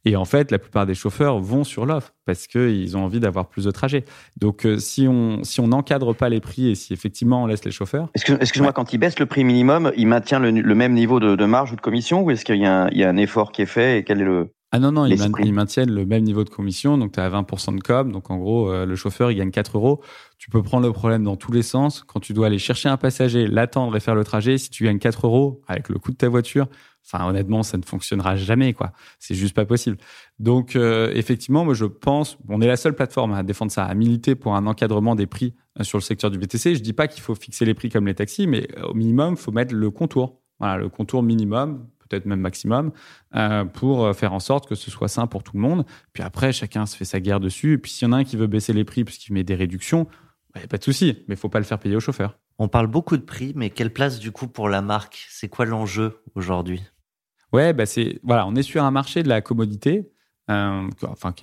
Et en fait, la plupart des chauffeurs vont sur l'offre parce qu'ils ont envie d'avoir plus de trajets. Donc, si on n'encadre pas les prix et si effectivement on laisse les chauffeurs. Excuse-moi, quand il baisse le prix minimum, il maintient le même niveau de marge ou de commission, ou est-ce qu'il y a un effort qui est fait, et quel est le... Ah non, ils maintiennent le même niveau de commission. Donc, tu as 20% de com. Donc, en gros, le chauffeur, il gagne 4 €. Tu peux prendre le problème dans tous les sens. Quand tu dois aller chercher un passager, l'attendre et faire le trajet, si tu gagnes 4 € avec le coût de ta voiture, enfin, honnêtement, ça ne fonctionnera jamais, quoi. C'est juste pas possible. Donc, effectivement, moi, je pense, on est la seule plateforme à défendre ça, à militer pour un encadrement des prix sur le secteur du VTC. Je dis pas qu'il faut fixer les prix comme les taxis, mais au minimum, il faut mettre le contour. Voilà, le contour minimum, peut-être même maximum, pour faire en sorte que ce soit sain pour tout le monde. Puis après, chacun se fait sa guerre dessus. Et puis, s'il y en a un qui veut baisser les prix parce qu'il met des réductions, pas de souci, mais il ne faut pas le faire payer aux chauffeurs. On parle beaucoup de prix, mais quelle place du coup pour la marque? C'est quoi l'enjeu aujourd'hui? Ouais, on est sur un marché de la commodité, qui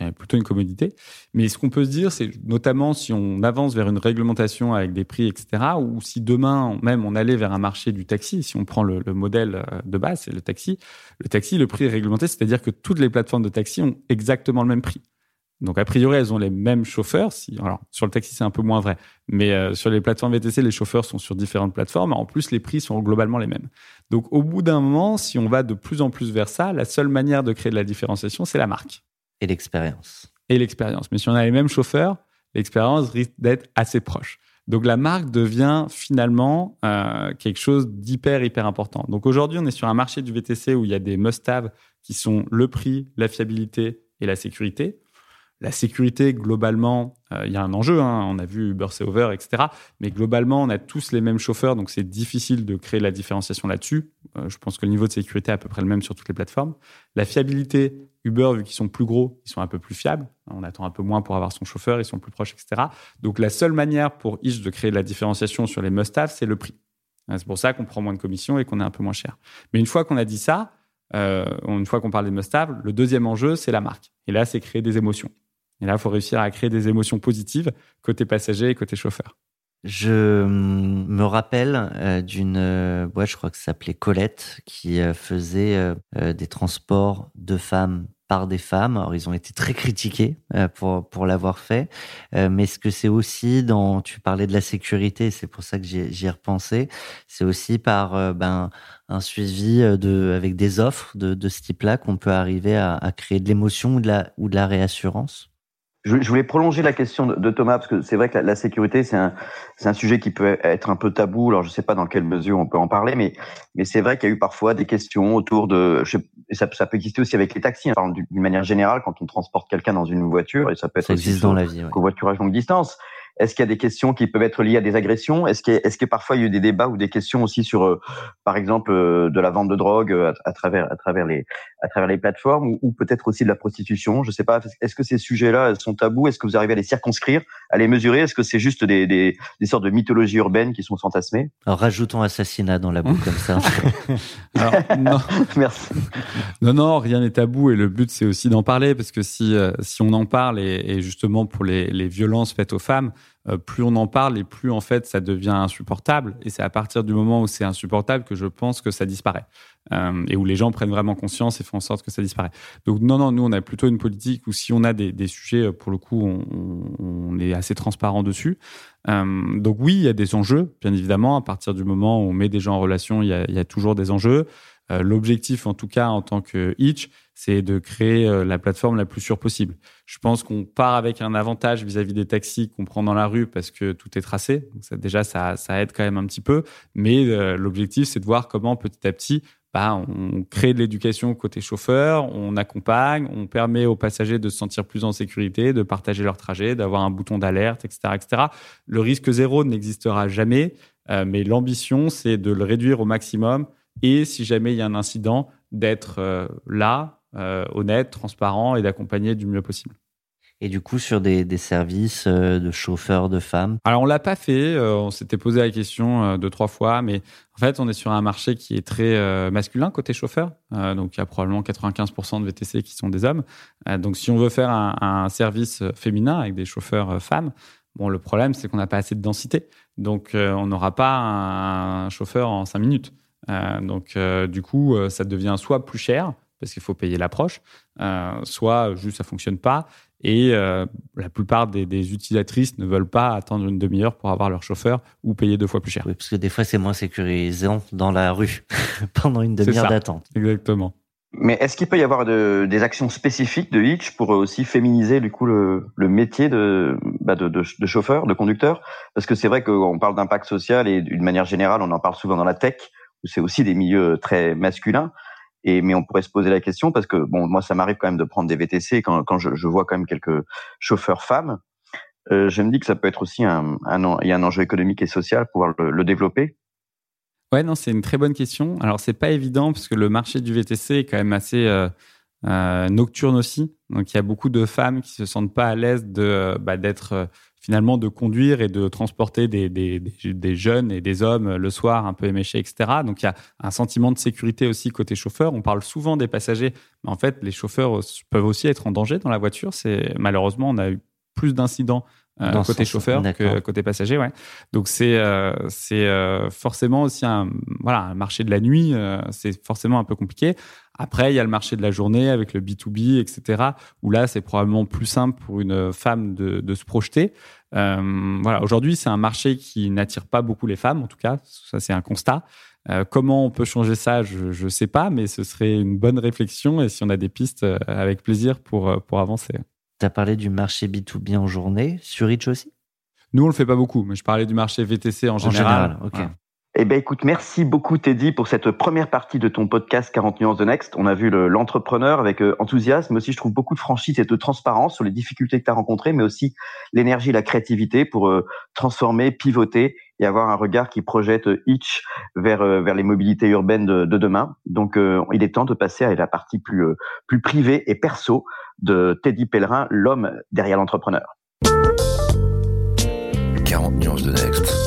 est plutôt une commodité. Mais ce qu'on peut se dire, c'est notamment si on avance vers une réglementation avec des prix, etc., ou si demain même on allait vers un marché du taxi, si on prend le modèle de base, c'est le taxi, le prix est réglementé, c'est-à-dire que toutes les plateformes de taxi ont exactement le même prix. Donc, a priori, elles ont les mêmes chauffeurs. Alors, sur le taxi, c'est un peu moins vrai. Mais sur les plateformes VTC, les chauffeurs sont sur différentes plateformes. En plus, les prix sont globalement les mêmes. Donc, au bout d'un moment, si on va de plus en plus vers ça, la seule manière de créer de la différenciation, c'est la marque. Et l'expérience. Mais si on a les mêmes chauffeurs, l'expérience risque d'être assez proche. Donc, la marque devient finalement quelque chose d'hyper important. Donc, aujourd'hui, on est sur un marché du VTC où il y a des must-have qui sont le prix, la fiabilité et la sécurité. La sécurité, globalement, il y a un enjeu. On a vu Uber, c'est over, etc. Mais globalement, on a tous les mêmes chauffeurs, donc c'est difficile de créer la différenciation là-dessus. Je pense que le niveau de sécurité est à peu près le même sur toutes les plateformes. La fiabilité, Uber, vu qu'ils sont plus gros, ils sont un peu plus fiables. On attend un peu moins pour avoir son chauffeur, ils sont plus proches, etc. Donc, la seule manière pour Itch de créer de la différenciation sur les must-have, c'est le prix. C'est pour ça qu'on prend moins de commission et qu'on est un peu moins cher. Mais une fois qu'on a dit ça, une fois qu'on parle des must-have, le deuxième enjeu, c'est la marque. Et là, c'est créer des émotions. Et là, il faut réussir à créer des émotions positives côté passager et côté chauffeur. Je me rappelle d'une boîte, je crois que ça s'appelait Colette, qui faisait des transports de femmes par des femmes. Alors, ils ont été très critiqués pour l'avoir fait. Mais ce que c'est aussi dans... Tu parlais de la sécurité, c'est pour ça que j'y ai repensé. C'est aussi par un suivi avec des offres de ce type-là qu'on peut arriver à créer de l'émotion ou de la réassurance. Je voulais prolonger la question de Thomas, parce que c'est vrai que la sécurité, c'est un sujet qui peut être un peu tabou. Alors, je ne sais pas dans quelle mesure on peut en parler, mais c'est vrai qu'il y a eu parfois des questions autour de... ça peut exister aussi avec les taxis, hein, d'une manière générale, quand on transporte quelqu'un dans une voiture, et ça peut être... Ça existe dans la vie, ouais. Covoiturage longue distance. Est-ce qu'il y a des questions qui peuvent être liées à des agressions? Est-ce que parfois il y a eu des débats ou des questions aussi sur, par exemple, de la vente de drogue à travers les plateformes ou peut-être aussi de la prostitution? Je sais pas. Est-ce que ces sujets-là sont tabous? Est-ce que vous arrivez à les circonscrire, à les mesurer? Est-ce que c'est juste des sortes de mythologies urbaines qui sont fantasmées? Alors, rajoutons assassinat dans la boucle comme ça. Alors, non. Merci. Non, rien n'est tabou et le but c'est aussi d'en parler parce que si on en parle et justement pour les violences faites aux femmes, plus on en parle et plus en fait ça devient insupportable et c'est à partir du moment où c'est insupportable que je pense que ça disparaît et où les gens prennent vraiment conscience et font en sorte que ça disparaît. Donc non, nous on a plutôt une politique où si on a des sujets, pour le coup on est assez transparent dessus. Donc oui, il y a des enjeux bien évidemment, à partir du moment où on met des gens en relation, il y a toujours des enjeux. L'objectif, en tout cas, en tant que Itch, c'est de créer la plateforme la plus sûre possible. Je pense qu'on part avec un avantage vis-à-vis des taxis qu'on prend dans la rue parce que tout est tracé. Donc ça, déjà, ça aide quand même un petit peu. Mais l'objectif, c'est de voir comment, petit à petit, on crée de l'éducation côté chauffeur, on accompagne, on permet aux passagers de se sentir plus en sécurité, de partager leur trajet, d'avoir un bouton d'alerte, etc., etc. Le risque zéro n'existera jamais, mais l'ambition, c'est de le réduire au maximum. Et si jamais il y a un incident, d'être là, honnête, transparent et d'accompagner du mieux possible. Et du coup, sur des services de chauffeurs, de femmes? Alors, on ne l'a pas fait. On s'était posé la question 2-3 fois. Mais en fait, on est sur un marché qui est très masculin côté chauffeur. Donc, il y a probablement 95% de VTC qui sont des hommes. Donc, si on veut faire un service féminin avec des chauffeurs femmes, le problème, c'est qu'on n'a pas assez de densité. Donc, on n'aura pas un chauffeur en 5 minutes. Donc, du coup, ça devient soit plus cher, parce qu'il faut payer l'approche, soit juste ça ne fonctionne pas. Et la plupart des utilisatrices ne veulent pas attendre une demi-heure pour avoir leur chauffeur ou payer 2 fois plus cher. Oui, parce que des fois, c'est moins sécurisant dans la rue pendant une demi-heure d'attente. Exactement. Mais est-ce qu'il peut y avoir des actions spécifiques de Itch pour aussi féminiser du coup le métier de chauffeur, de conducteur? Parce que c'est vrai qu'on parle d'impact social et d'une manière générale, on en parle souvent dans la tech. C'est aussi des milieux très masculins, mais on pourrait se poser la question parce que moi ça m'arrive quand même de prendre des VTC quand je vois quand même quelques chauffeurs femmes. Je me dis que ça peut être aussi il y a un enjeu économique et social pour pouvoir le développer. Ouais, non, c'est une très bonne question. Alors c'est pas évident parce que le marché du VTC est quand même assez nocturne aussi, donc il y a beaucoup de femmes qui se sentent pas à l'aise d'être finalement de conduire et de transporter des jeunes et des hommes le soir un peu éméchés, etc. Donc, il y a un sentiment de sécurité aussi côté chauffeur. On parle souvent des passagers, mais en fait, les chauffeurs peuvent aussi être en danger dans la voiture. Malheureusement, on a eu plus d'incidents côté chauffeur que côté passager. Ouais. Donc, c'est forcément aussi un marché de la nuit. C'est forcément un peu compliqué. Après, il y a le marché de la journée avec le B2B, etc., où là, c'est probablement plus simple pour une femme de se projeter. Aujourd'hui, c'est un marché qui n'attire pas beaucoup les femmes, en tout cas. Ça, c'est un constat. Comment on peut changer ça, je ne sais pas, mais ce serait une bonne réflexion. Et si on a des pistes, avec plaisir pour avancer. Tu as parlé du marché B2B en journée, sur Itch aussi? Nous, on ne le fait pas beaucoup, mais je parlais du marché VTC en général. En général, ok. Voilà. Eh ben, écoute, merci beaucoup, Teddy, pour cette première partie de ton podcast 40 nuances de Next. On a vu l'entrepreneur avec enthousiasme, mais aussi, je trouve, beaucoup de franchise et de transparence sur les difficultés que tu as rencontrées, mais aussi l'énergie, la créativité pour transformer, pivoter et avoir un regard qui projette Itch vers les mobilités urbaines de demain. Donc, il est temps de passer à la partie plus privée et perso de Teddy Pellerin, l'homme derrière l'entrepreneur. 40 nuances de Next.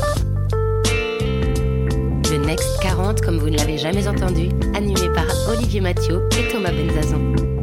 The Next 40, comme vous ne l'avez jamais entendu, animé par Olivier Mathieu et Thomas Benzazon.